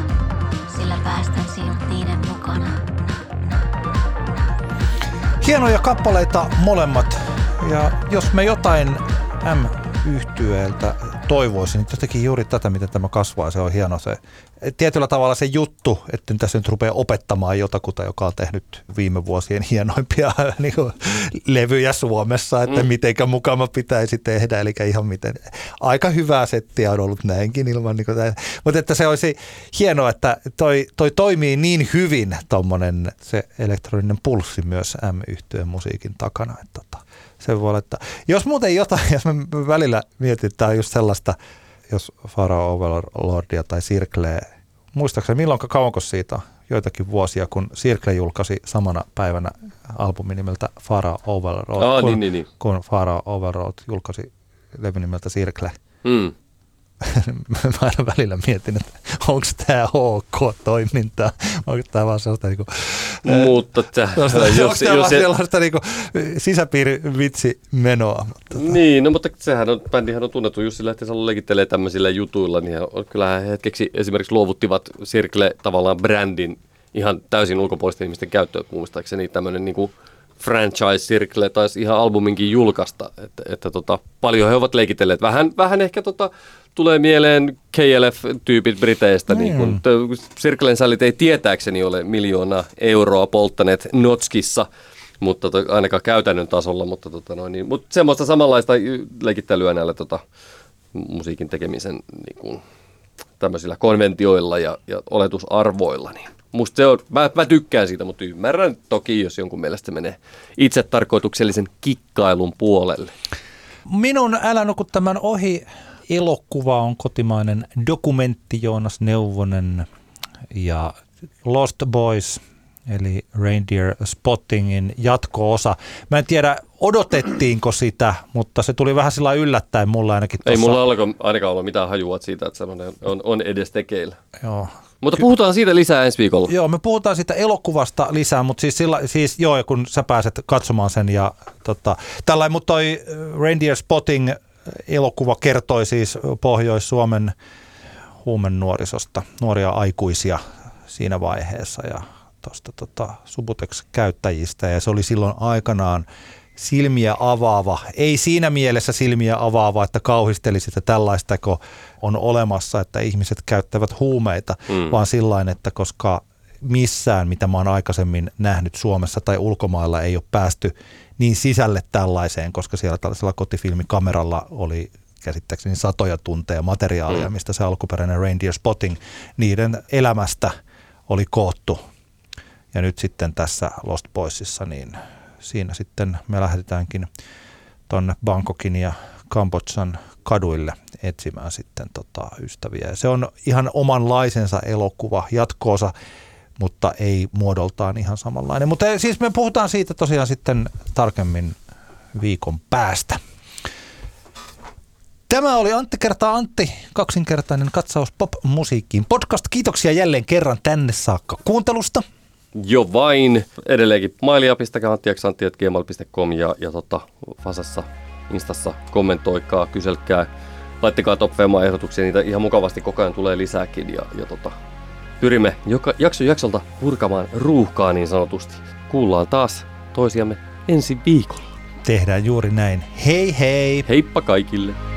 sillä päästän sinut niiden mukana. Hienoja kappaleita molemmat. Ja jos me jotain M-yhtyeeltä toivoisin, niin jotenkin juuri tätä, miten tämä kasvaa. Se on hieno se tietyllä tavalla se juttu, että tässä nyt rupeaa opettamaan jotakuta, joka on tehnyt viime vuosien hienoimpia niin kuin, levyjä Suomessa, että mitenkä mukama pitäisi tehdä. Eli ihan miten. Aika hyvää settiä on ollut näinkin ilman. Niin kuin, mutta että se olisi hienoa, että toi toimii niin hyvin tommonen se elektroninen pulssi myös M-yhtyeen musiikin takana. Että se voi laittaa. Jos muuten jotain, jos me välillä mietitään just sellaista, jos Pharaoh Overlordia tai Circleä, muistaakseni kauanko siitä joitakin vuosia, kun Circle julkaisi samana päivänä albumin nimeltä Pharaoh Overlord, kun Pharaoh Overlord julkaisi levy nimeltä Circle. Mä aina välillä mietin, että onko tämä ok toimintaa, onko tämä vaan sellaista niinku, mutta sisäpiirivitsimenoa. Niin, no mutta sehän on, bändihän on tunnettu, Jussi Lehtisalo lekittelee tämmöisillä jutuilla, niin kyllähän hetkeksi esimerkiksi luovuttivat Circle tavallaan brändin ihan täysin ulkopuolisten ihmisten käyttöön, muistaakseni tämmöinen niinku franchise Circle taisi ihan albuminkin julkaista, että paljon he ovat leikitelleet. Vähän ehkä tulee mieleen KLF-tyypit Briteistä. Niin kun, Circlen sälit ei tietääkseni ole €1 miljoonaa polttaneet notskissa, mutta ainakaan käytännön tasolla, mutta semmoista samanlaista leikittelyä näillä musiikin tekemisen niin kun, tämmöisillä konventioilla ja oletusarvoilla. Niin. Musta se on, mä tykkään siitä, mutta ymmärrän toki, jos jonkun mielestä menee itsetarkoituksellisen kikkailun puolelle. Minun Älä nuku tämän ohi -elokuva on kotimainen dokumentti, Joonas Neuvonen ja Lost Boys, eli Reindeer Spottingin jatko-osa. Mä en tiedä, odotettiinko sitä, mutta se tuli vähän sillä yllättäen mulla ainakin tuossa. Ei mulla ainakaan ollut mitään hajua siitä, että semmoinen on edes tekeillä. Joo. Mutta puhutaan siitä lisää ensi viikolla. Joo, me puhutaan siitä elokuvasta lisää, mutta siis kun sä pääset katsomaan sen ja tällainen, mutta toi Reindeer Spotting -elokuva kertoi siis Pohjois-Suomen huumenuorisosta, nuoria aikuisia siinä vaiheessa ja tuosta Subutex-käyttäjistä, ja se oli silloin aikanaan silmiä avaava, ei siinä mielessä silmiä avaava, että kauhistelisi, että tällaistako on olemassa, että ihmiset käyttävät huumeita, vaan sillain, että koska missään, mitä mä oon aikaisemmin nähnyt Suomessa tai ulkomailla, ei ole päästy niin sisälle tällaiseen, koska siellä tällaisella kotifilmikameralla oli käsittääkseni satoja tunteja materiaalia, mistä se alkuperäinen Reindeer Spotting niiden elämästä oli koottu. Ja nyt sitten tässä Lost Boysissa, niin siinä sitten me lähdetäänkin tuonne Bangkokin ja Kambodžan kaduille etsimään sitten ystäviä. Ja se on ihan omanlaisensa elokuva, jatkoosa, mutta ei muodoltaan ihan samanlainen. Mutta siis me puhutaan siitä tosiaan sitten tarkemmin viikon päästä. Tämä oli Antti kertaa Antti, kaksinkertainen katsaus pop-musiikkiin -podcast. Kiitoksia jälleen kerran tänne saakka kuuntelusta. Jo vain. Edelleenkin mailia, pistäkää anttiaksantti@gmail.com ja Fasassa, Instassa kommentoikaa, kyselkää, laittakaa Top Femmaa -ehdotuksia, niitä ihan mukavasti koko ajan tulee lisääkin ja pyrimme jaksolta purkamaan ruuhkaa niin sanotusti. Kuullaan taas toisiamme ensi viikolla. Tehdään juuri näin. Hei hei! Heippa kaikille!